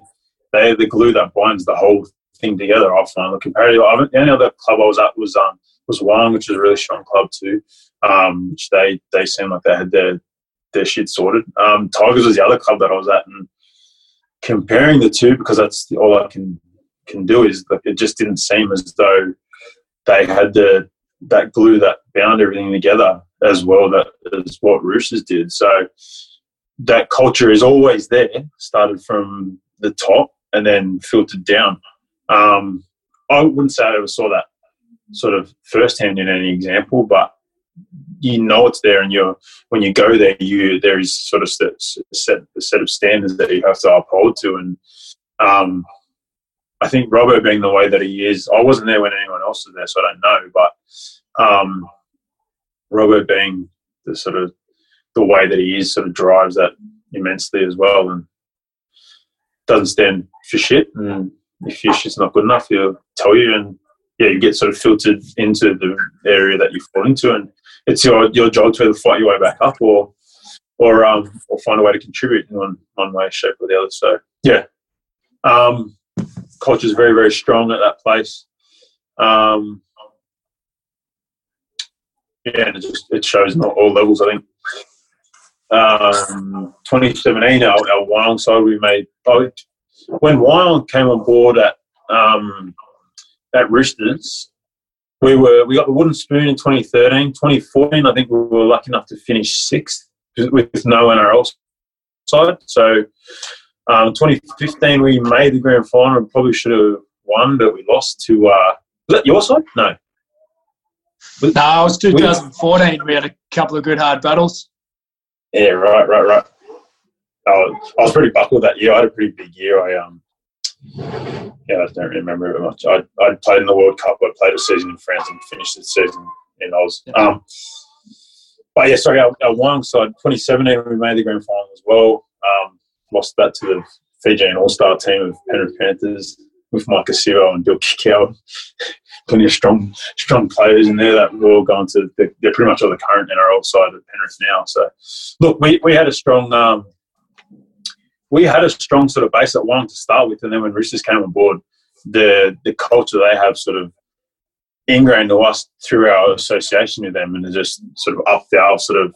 the glue that binds the whole thing together. I find the comparative. The only other club I was at was Wyong, which is a really strong club too. Which they seemed like they had their shit sorted. Tigers was the other club that I was at, and comparing the two, because that's all I can do, is like, it just didn't seem as though they had that glue that bound everything together as well. That is what Roosters did. So that culture is always there, started from the top and then filtered down. I wouldn't say I ever saw that sort of firsthand in any example, but it's there, and when you go there, there is sort of a set of standards that you have to uphold to. And I think Robbo being the way that he is, I wasn't there when anyone else was there, so I don't know, but Robbo being the sort of the way that he is sort of drives that immensely as well, and doesn't stand for shit, and if your shit's not good enough, he'll tell you, and you get sort of filtered into the area that you fall into, and it's your job to either fight your way back up or find a way to contribute in one way, shape, or the other. So culture is very, very strong at that place. And it shows in all levels. I think 2017, our Wyong side, we made when Wyong came on board at Roosters, we got the wooden spoon in 2013. 2014, I think we were lucky enough to finish sixth with no NRL side. So 2015, we made the grand final and probably should have won, but we lost to was that your side? No. No, it was 2014. We had a couple of good hard battles. Yeah, right. I was pretty buckled that year. I had a pretty big year. I don't remember it much. I played in the World Cup. I played a season in France and finished the season in Oz. But yeah, sorry, our Wyong side, 2017, we made the grand final as well. Lost that to the Fijian All-Star team of Penrith Panthers with Mike Asiro and Bill Kikau. Plenty of strong players in there that were all going to – they're pretty much on the current NRL side of Penrith now. So, look, we had a strong we had a strong sort of base at Wyong to start with, and then when Roosters came on board, the culture they have sort of ingrained to us through our association with them, and it just sort of upped our sort of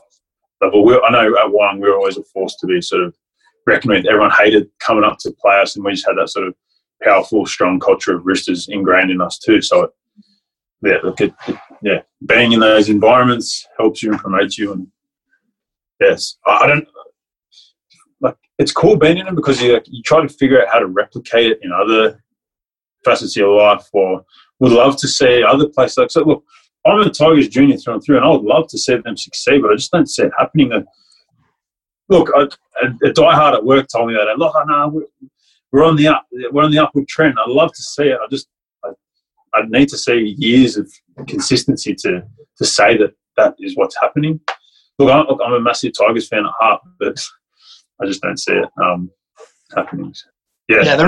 level. I know at Wyong we were always a force to be sort of reckoned with. Everyone hated coming up to play us, and we just had that sort of powerful, strong culture of Roosters ingrained in us too. So, being in those environments helps you and promotes you. And yes, it's cool being in it because you try to figure out how to replicate it in other facets of your life, or would love to see other places. Like, so look, I'm a Tigers junior through and through, and I would love to see them succeed, but I just don't see it happening. Look, a diehard at work told me that. Look, we're on the up. We're on the upward trend. I'd love to see it. I need to see years of consistency to say that is what's happening. Look, I'm a massive Tigers fan at heart, but I just don't see it happening. Yeah. The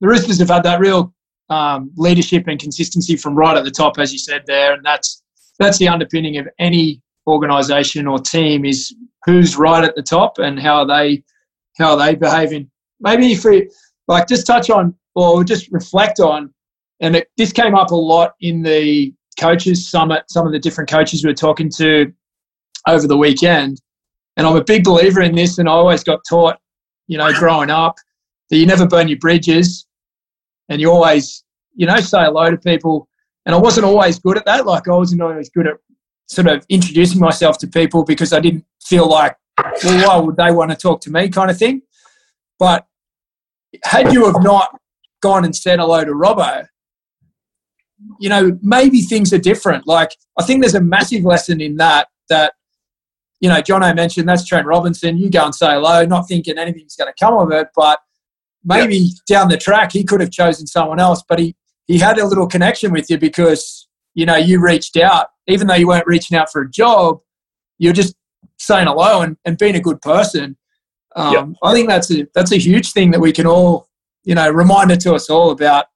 Roosters have had that real leadership and consistency from right at the top, as you said there, and that's the underpinning of any organisation or team, is who's right at the top and how are they behaving. Maybe if we just touch on or just reflect on, and this came up a lot in the coaches, some of the different coaches we were talking to over the weekend. And I'm a big believer in this, and I always got taught, you know, growing up, that you never burn your bridges and you always, you know, say hello to people. And I wasn't always good at that. Like, I wasn't always good at sort of introducing myself to people because I didn't feel like, well, why would they want to talk to me kind of thing. But had you have not gone and said hello to Robbo, you know, maybe things are different. Like, I think there's a massive lesson in that, you know, Jono mentioned that's Trent Robinson. You go and say hello, not thinking anything's going to come of it, but maybe down the track he could have chosen someone else, but he had a little connection with you because, you know, you reached out. Even though you weren't reaching out for a job, you're just saying hello and being a good person. I think that's a huge thing that we can all, you know, reminder to us all about,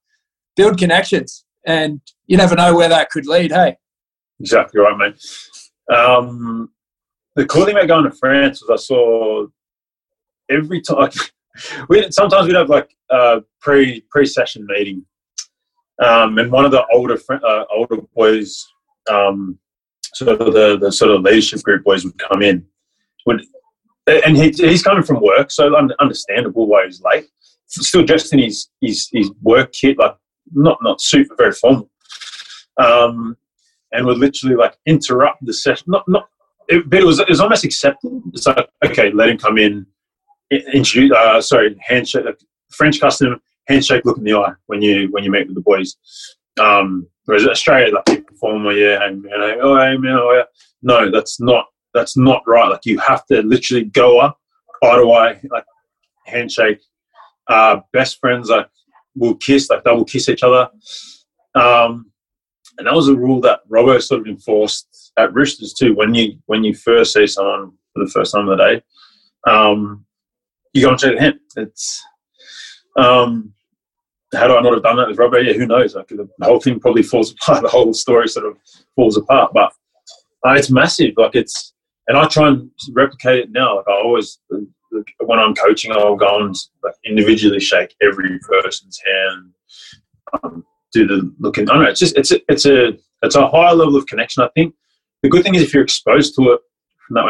build connections, and you never know where that could lead, hey? Exactly right, mate. The cool thing about going to France was I saw every time – sometimes we'd have like a pre-session meeting, and one of the older boys, sort of the sort of leadership group boys would come in, and he's coming from work, so understandable why he's late. Still dressed in his work kit, like not super, very formal, and would literally like interrupt the session. But it was almost accepted. It's like, okay, let him come in. Introduce, handshake, like French custom handshake, look in the eye when you meet with the boys. Whereas Australia, like formal, and you know, oh hey man, oh yeah, no, that's not right. Like, you have to literally go up eye to eye, like handshake. Best friends will kiss, they will kiss each other. And that was a rule that Robbo sort of enforced at Roosters too. When you first see someone for the first time of the day, you go and shake their hand. It's how do I not have done that with Robbo? Yeah, who knows? Like, the whole thing probably falls apart. The whole story sort of falls apart. But it's massive. Like, it's, and I try and replicate it now. Like, I always, when I'm coaching, I'll go and like individually shake every person's hand, do the look. And I don't know, it's a higher level of connection. I think the good thing is if you're exposed to it from that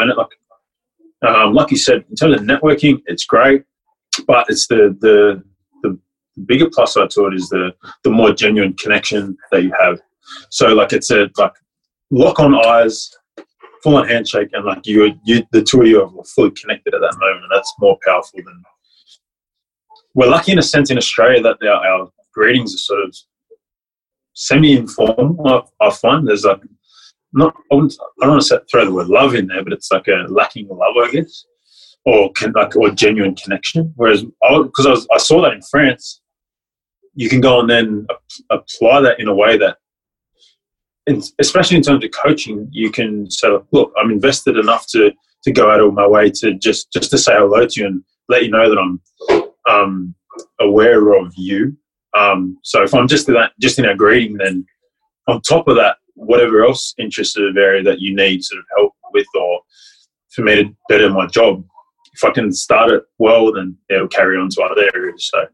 moment, like you said, in terms of networking, it's great, but it's the bigger plus side to it is the more genuine connection that you have. So like, it's a like lock on eyes, full on handshake, and like you the two of you are fully connected at that moment, and that's more powerful than. We're lucky in a sense in Australia that our greetings are sort of semi-informal. I find there's like I don't want to throw the word love in there, but it's like a lacking love, I guess, or genuine connection. Whereas because I saw that in France, you can go and then apply that in a way that. Especially in terms of coaching, you can say, look, I'm invested enough to go out of my way to just to say hello to you and let you know that I'm aware of you. So if I'm just in our greeting, then on top of that, whatever else interest of area that you need sort of help with, or for me to better my job, if I can start it well, then it'll carry on to other areas. So.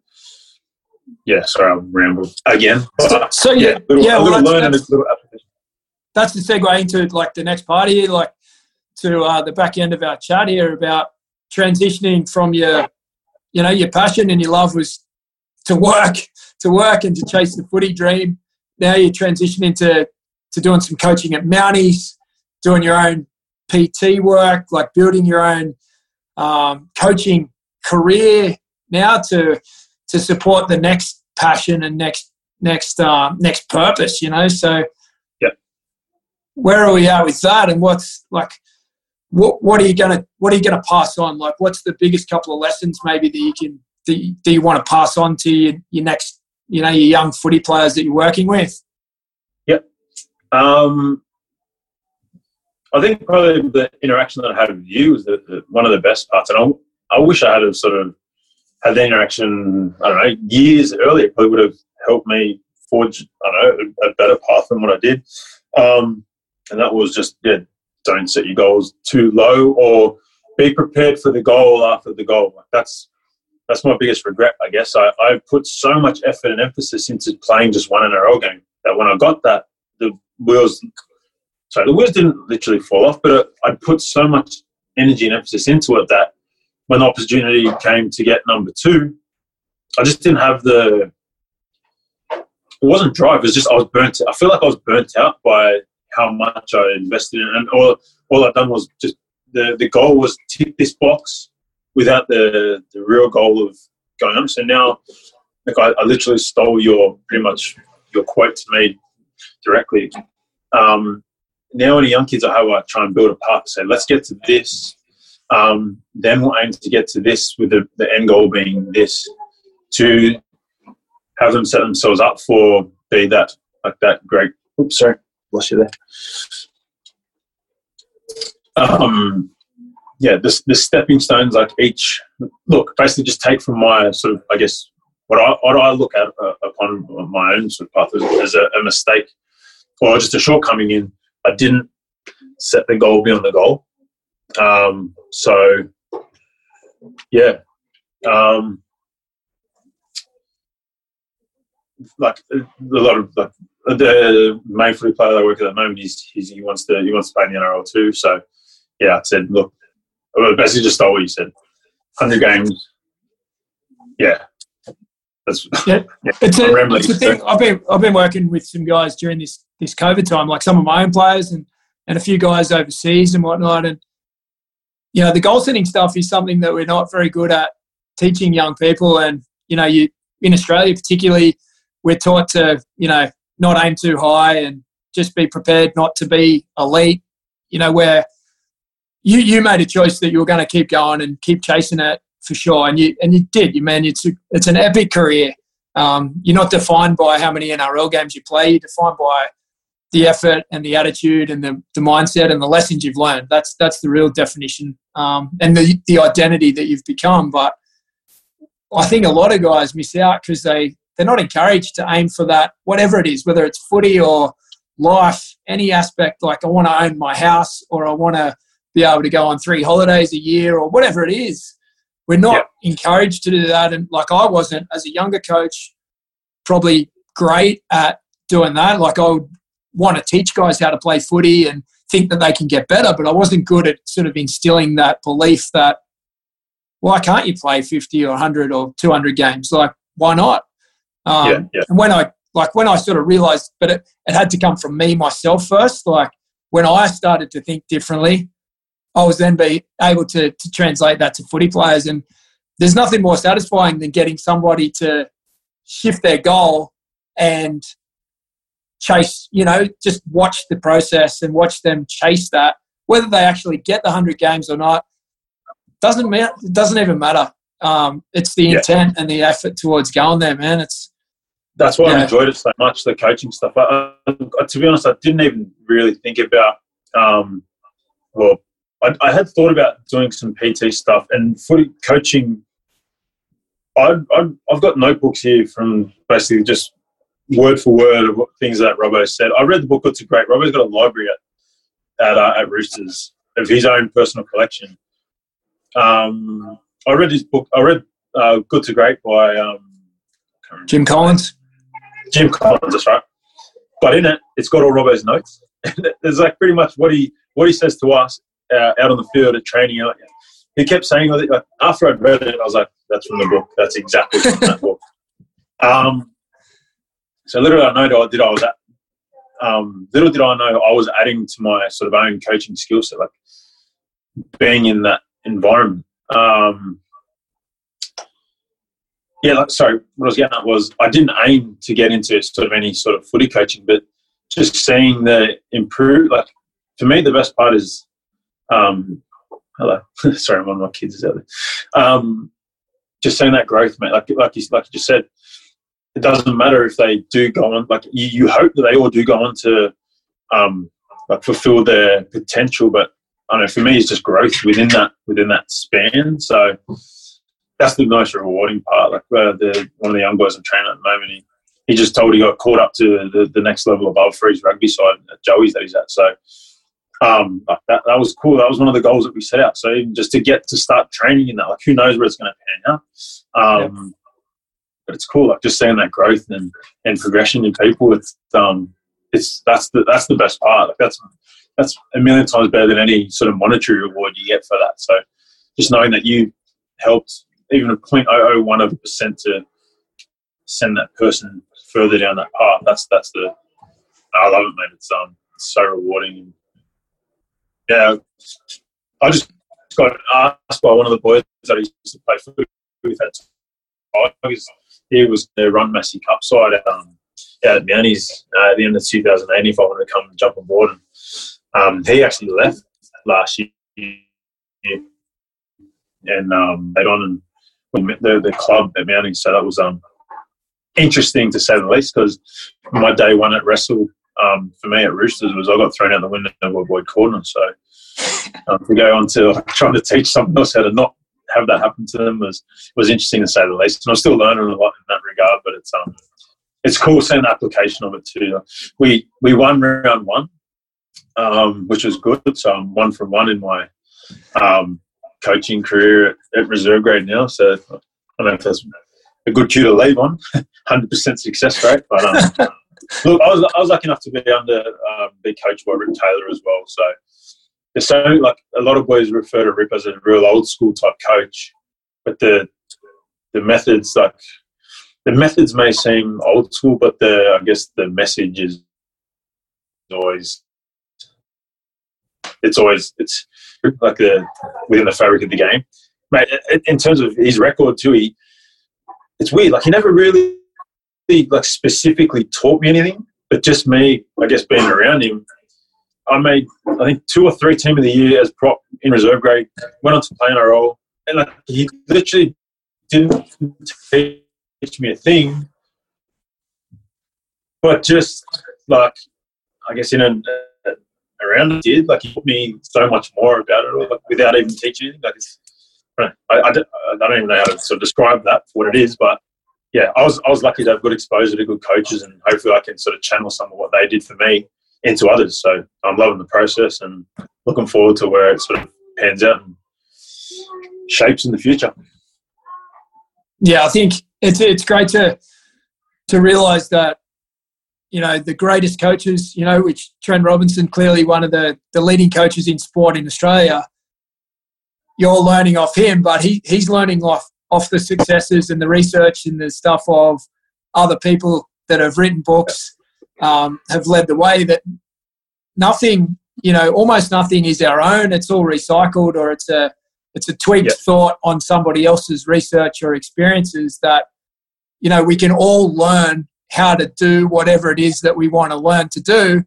Yeah, sorry, I'll ramble again. That's the segue into like the next part here, like to the back end of our chat here about transitioning from your, you know, your passion and your love was to work and to chase the footy dream. Now you're transitioning to doing some coaching at Mounties, doing your own PT work, like building your own coaching career now to support the next passion and next purpose, you know. So, where are we at with that? And what's like, what are you gonna pass on? Like, what's the biggest couple of lessons maybe that you want to pass on to your next, you know, your young footy players that you're working with? Yep. I think probably the interaction that I had with you was one of the best parts, and I wish I had a sort of. Had the interaction, I don't know, years earlier, probably would have helped me forge, I don't know, a better path than what I did. And that was just, don't set your goals too low, or be prepared for the goal after the goal. That's my biggest regret, I guess. I put so much effort and emphasis into playing just one NRL game that when I got that, the the wheels didn't literally fall off, but I put so much energy and emphasis into it that when the opportunity came to get number two, I just didn't have the – it wasn't drive. It was just I was burnt out. I feel like I was burnt out by how much I invested in it. And all I've done was just the goal was tick this box without the real goal of going on. So now like I literally stole pretty much your quote to me directly. Now in the young kids I have, I try and build a path. So let's get to this. Then we'll aim to get to this with the end goal being this, to have them set themselves up for be that, like that great. Oops, sorry. Lost you there. The stepping stones, like each look, basically just take from my sort of, I guess, what I look at upon my own sort of path as a mistake or just a shortcoming in. I didn't set the goal beyond the goal. Like a lot of the main footy player that I work with at the moment, he wants to play in the NRL too. So yeah, I said, look, I basically just stole what you said. 100 games, yeah. Yeah. It's a thing. I've been working with some guys during this COVID time, like some of my own players and a few guys overseas and whatnot. And you know, the goal setting stuff is something that we're not very good at teaching young people. And you know, you in Australia particularly, we're taught to, you know, not aim too high and just be prepared not to be elite. You know, where you made a choice that you were going to keep going and keep chasing it. For sure, and you did. You man, it's an epic career. You're not defined by how many NRL games you play. You're defined by the effort and the attitude and the mindset and the lessons you've learned. That's the real definition, and the identity that you've become. But I think a lot of guys miss out because they're not encouraged to aim for that, whatever it is, whether it's footy or life, any aspect. Like I want to own my house, or I want to be able to go on 3 holidays a year, or whatever it is. We're not encouraged to do that. And like I wasn't, as a younger coach, probably great at doing that. Like I would want to teach guys how to play footy and think that they can get better, but I wasn't good at sort of instilling that belief that, why can't you play 50 or 100 or 200 games? Like, why not? And when I sort of realised, but it had to come from me, myself first. Like when I started to think differently, I was then be able to translate that to footy players. And there's nothing more satisfying than getting somebody to shift their goal and chase, you know, just watch the process and watch them chase that. Whether they actually get the 100 games or not, doesn't even matter. It's the intent and the effort towards going there, man. That's why I enjoyed it so much, the coaching stuff. To be honest, I didn't even really think about, I had thought about doing some PT stuff and footy coaching. I've got notebooks here from basically just word for word of things that Robbo said. I read the book Good to Great. Robbo's got a library at Roosters of his own personal collection. I read his book. I read Good to Great by Jim Collins, that's right. But in it, it's got all Robbo's notes. It's like pretty much what he says to us. Out on the field at training, he kept saying, like, after I'd read it, I was like, that's from the book. That's exactly from that book. So little did I know I was adding to my sort of own coaching skill set, like being in that environment. What I was getting at was I didn't aim to get into sort of any sort of footy coaching, but just seeing the improve. Like for me, the best part is. Hello. Sorry, one of my kids is out there. Just seeing that growth, mate. Like you just said, it doesn't matter if they do go on. Like you hope that they all do go on to, like fulfill their potential. But I don't know. For me, it's just growth within that span. So that's the most rewarding part. Like one of the young boys I'm training at the moment, he just told he got caught up to the next level above for his rugby side at Joey's that he's at. So. That was cool. That was one of the goals that we set out. So even just to get to start training in that, like who knows where it's going to pan out. But it's cool. Like just seeing that growth and progression in people. It's that's the best part. Like that's a million times better than any sort of monetary reward you get for that. So just knowing that you helped even a 0.001% to send that person further down that path, I love it, man. It's so rewarding. Yeah, I just got asked by one of the boys that I used to play football with at Tigers. He was the Run Massey Cup side at Mounties at the end of 2008. If I wanted to come and jump on board, and he actually left last year and made on and the club at Mounties. So that was interesting to say the least, because my day one at Wrestle, for me at Roosters, was I got thrown out the window by Boyd Corner. So to go on to trying to teach someone else how to not have that happen to them was interesting to say the least. And I'm still learning a lot in that regard, but it's cool seeing the application of it too. We won round one, which was good. So I'm 1 from 1 in my coaching career at reserve grade now. So I don't know if that's a good cue to leave on, 100% success rate. But look, I was lucky enough to be be coached by Rip Taylor as well. So there's like a lot of boys refer to Rip as a real old school type coach, but the methods may seem old school, but I guess the message is always like within the fabric of the game, mate. In terms of his record too, it's weird. Like he never really specifically taught me anything, but just me, I guess, being around him. I made, I think, 2 or 3 team of the year as prop in reserve grade. Went on to play NRL, and he literally didn't teach me a thing. But just I guess in and around it did. He taught me so much more about it, without even teaching. I don't even know how to sort of describe that for what it is, but yeah, I was lucky to have good exposure to good coaches, and hopefully I can sort of channel some of what they did for me into others. So I'm loving the process and looking forward to where it sort of pans out and shapes in the future. Yeah, I think it's great to realise that, the greatest coaches, which Trent Robinson, clearly one of the leading coaches in sport in Australia, you're learning off him, but he's learning off the successes and the research and the stuff of other people that have written books, have led the way, that nothing, almost nothing is our own. It's all recycled, or it's a tweaked thought on somebody else's research or experiences that, we can all learn how to do whatever it is that we want to learn to do.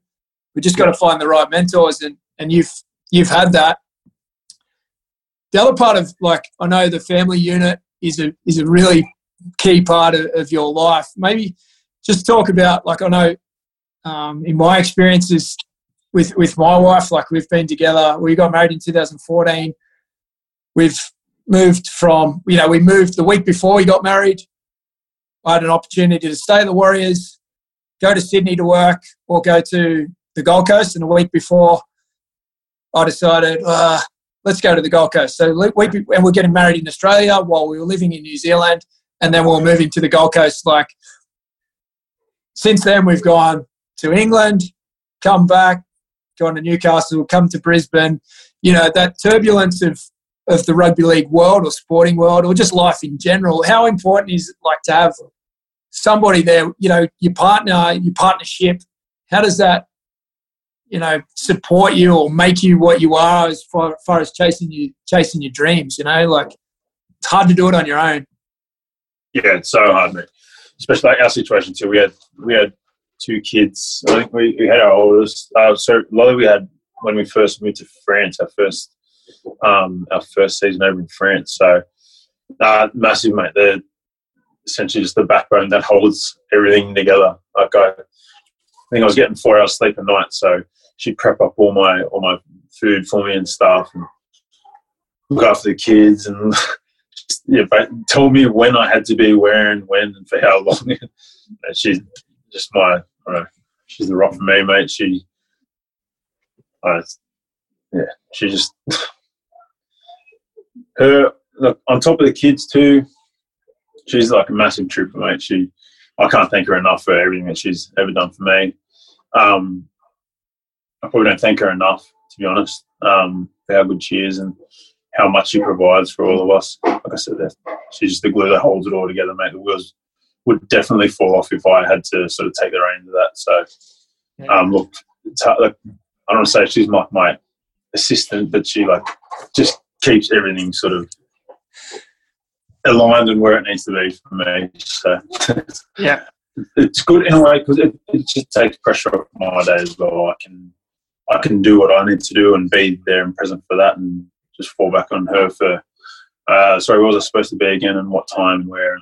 We just got to find the right mentors, and you've had that. The other part of, I know the family unit is a really key part of your life. Maybe just talk about, I know in my experiences with my wife, we've been together. We got married in 2014. We've moved from, we moved the week before we got married. I had an opportunity to stay at the Warriors, go to Sydney to work, or go to the Gold Coast. And the week before, I decided, let's go to the Gold Coast. So and we're getting married in Australia while we were living in New Zealand, and then we're moving to the Gold Coast. Since then, we've gone to England, come back, gone to Newcastle, come to Brisbane. That turbulence of the rugby league world or sporting world or just life in general, how important is it to have somebody there, your partner, your partnership? How does that support you or make you what you are as far as chasing your dreams, it's hard to do it on your own. Yeah, it's so hard, mate. Especially our situation too. We had 2 kids. I think we had our oldest. So Lolly we had when we first moved to France, our first season over in France. So massive, mate. They're essentially just the backbone that holds everything together. I think I was getting 4 hours sleep a night, so she'd prep up all my food for me and stuff, and look after the kids, and tell me when I had to be where and when and for how long. And she's just she's the rock for me, mate. She just her look on top of the kids too. She's a massive trooper, mate. I can't thank her enough for everything that she's ever done for me. I probably don't thank her enough, to be honest, for how good she is and how much she provides for all of us. Like I said, she's just the glue that holds it all together, mate. The wheels would definitely fall off if I had to sort of take the reins of that. So, look, I don't want to say she's like my assistant, but she like just keeps everything sort of aligned and where it needs to be for me. So, yeah. It's good in a way because it just takes pressure off my day as well. I can do what I need to do and be there and present for that, and just fall back on her for sorry, where was I supposed to be again and what time and where.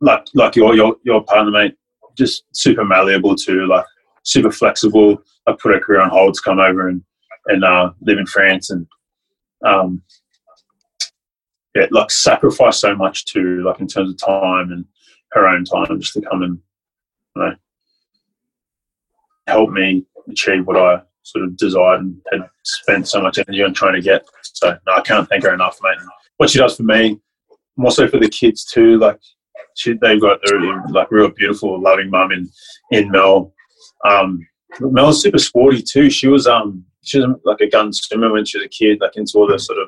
Like your partner, mate, just super malleable too, like super flexible. I put her career on hold to come over and live in France and like sacrifice so much too, like in terms of time and her own time, just to come and, you know, help me achieve what I sort of desired and had spent so much energy on trying to get. So, no, I can't thank her enough, mate. And what she does for me, more so for the kids too, like they've got a really, like, real beautiful, loving mum in Mel. Mel's super sporty too. She was like a gun swimmer when she was a kid, like into all the sort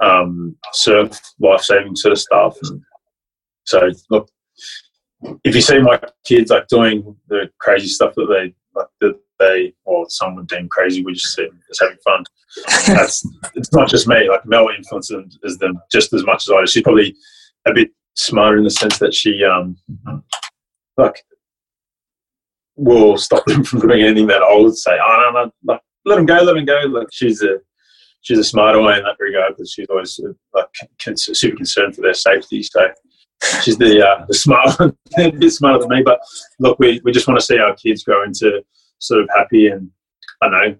of surf, life-saving sort of stuff. And so, look, if you see my kids, like, doing the crazy stuff that some would deem crazy, we just see them as having fun. It's not just me. Like, Mel influences them just as much as I do. She's probably a bit smarter in the sense that she, like, will stop them from doing anything that I would say, oh, no, like, let them go. Like, she's a smarter way in that regard because she's always, like, super concerned for their safety, so... She's the smart one, a bit smarter than me. But look, we just want to see our kids grow into sort of happy, and I know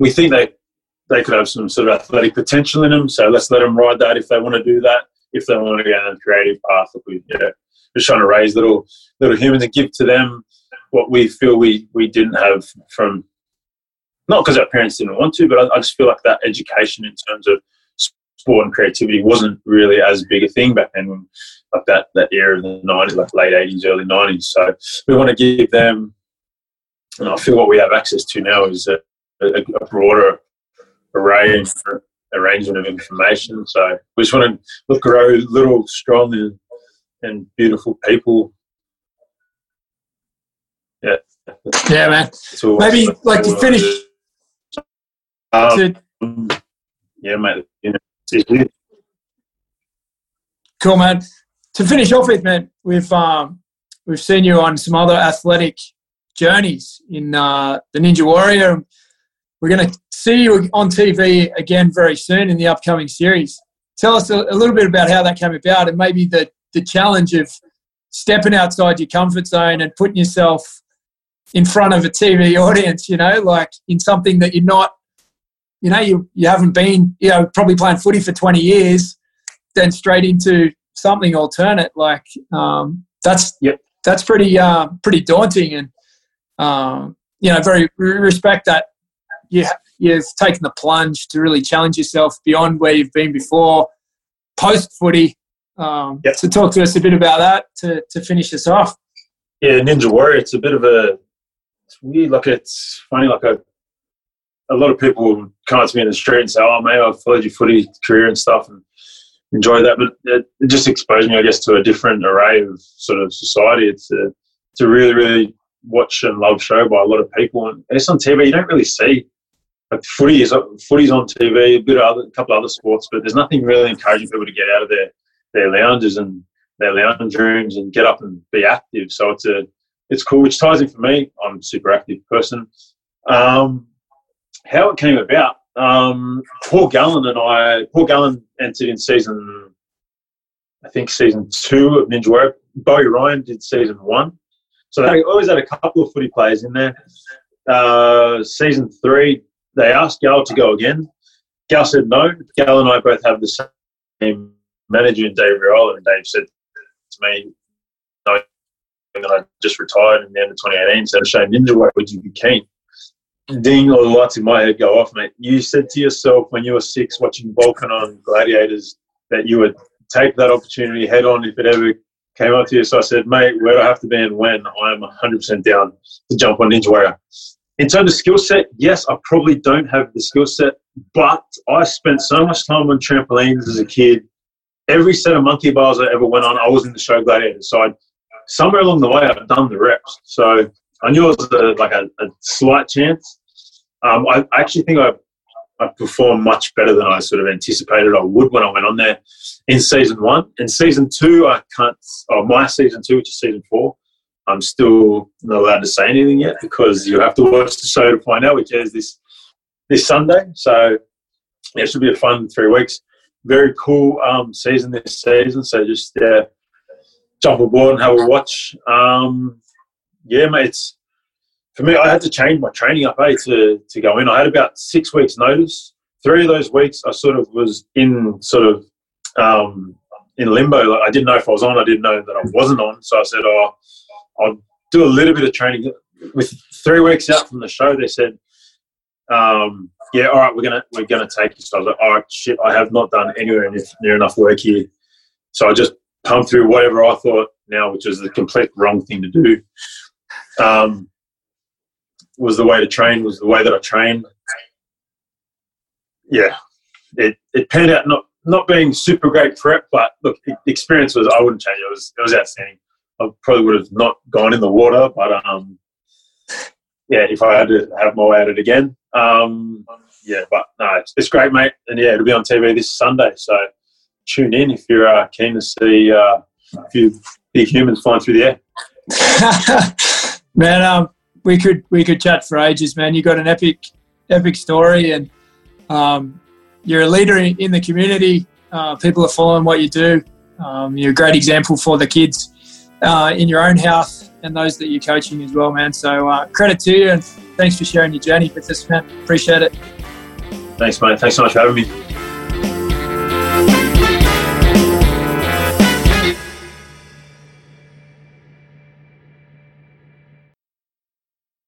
we think they could have some sort of athletic potential in them. So let's let them ride that if they want to do that. If they want to go down the creative path, we're trying to raise little humans and give to them what we feel we didn't have from, not because our parents didn't want to, but I just feel like that education in terms of sport and creativity wasn't really as big a thing back then, like that era of the 90s, like late 80s, early 90s. So we want to give them, and I feel what we have access to now is a broader arrangement of information. So we just want to grow little, strong and beautiful people. Yeah. Yeah, man. Maybe, like, to finish. Yeah, mate. You know, cool, man. To finish off with, man, we've seen you on some other athletic journeys in the Ninja Warrior. We're going to see you on TV again very soon in the upcoming series. Tell us a little bit about how that came about, and maybe the challenge of stepping outside your comfort zone and putting yourself in front of a TV audience, you know, like in something that you're not, you know, you haven't been, you know, probably playing footy for 20 years, then straight into something alternate. Like, that's pretty daunting, and, you know, very respect that you've taken the plunge to really challenge yourself beyond where you've been before, post-footy. So talk to us a bit about that to finish this off. Yeah, Ninja Warrior, it's a bit of a, it's weird, like it's funny, like a lot of people would come up to me in the street and say, oh, mate, I've followed your footy career and stuff and enjoy that. But it just exposed me, I guess, to a different array of sort of society. It's a really, really watch and love show by a lot of people. And it's on TV. You don't really see, like, footy's on TV, a couple of other sports, but there's nothing really encouraging people to get out of their lounges and their lounge rooms and get up and be active. So it's cool, which ties in for me. I'm a super active person. How it came about, Paul Gallen entered in season 2 of Ninja Warrior. Bowie Ryan did season 1. So they always had a couple of footy players in there. Season 3, they asked Gal to go again. Gal said no. Gal and I both have the same manager in Dave Gower, and Dave said to me, knowing that I just retired in the end of 2018, said, "Show Ninja Warrior, would you be keen?" Ding, all the lights in my head go off, mate. You said to yourself when you were 6 watching Vulcan on Gladiators that you would take that opportunity head on if it ever came up to you. So I said, mate, where do I have to be and when? I'm 100% down to jump on Ninja Warrior. In terms of skill set, yes, I probably don't have the skill set, but I spent so much time on trampolines as a kid. Every set of monkey bars I ever went on, I was in the show Gladiator. So somewhere along the way, I've done the reps. So I knew it was a slight chance. I actually think I performed much better than I sort of anticipated I would when I went on there in season one. In season two, my season two, which is season four, I'm still not allowed to say anything yet because you have to watch the show to find out, which airs this Sunday. So yeah, it should be a fun 3 weeks. Very cool season this season. So just jump aboard and have a watch. Yeah, mate, for me, I had to change my training up to go in. I had about 6 weeks' notice. 3 of those weeks I sort of was in in limbo. Like, I didn't know if I was on. I didn't know that I wasn't on. So I said, I'll do a little bit of training. With 3 weeks out from the show, they said, yeah, all right, we're gonna take you. So I was like, all right, shit, I have not done anywhere near enough work here. So I just pumped through whatever I thought now, which was the complete wrong thing to do. Was the way to train, was the way that I trained. Yeah, it panned out not being super great prep, but look, the experience was, I wouldn't change it. It was outstanding. I probably would have not gone in the water, but yeah, if I had to have my way at it again. Yeah, but no, it's great, mate. And yeah, it'll be on TV this Sunday, so tune in if you're keen to see a few big humans flying through the air. Man, we could chat for ages, man. You got an epic story, and you're a leader in the community. People are following what you do. You're a great example for the kids in your own house and those that you're coaching as well, man. So credit to you, and thanks for sharing your journey with us, man. Appreciate it. Thanks, mate. Thanks so much for having me.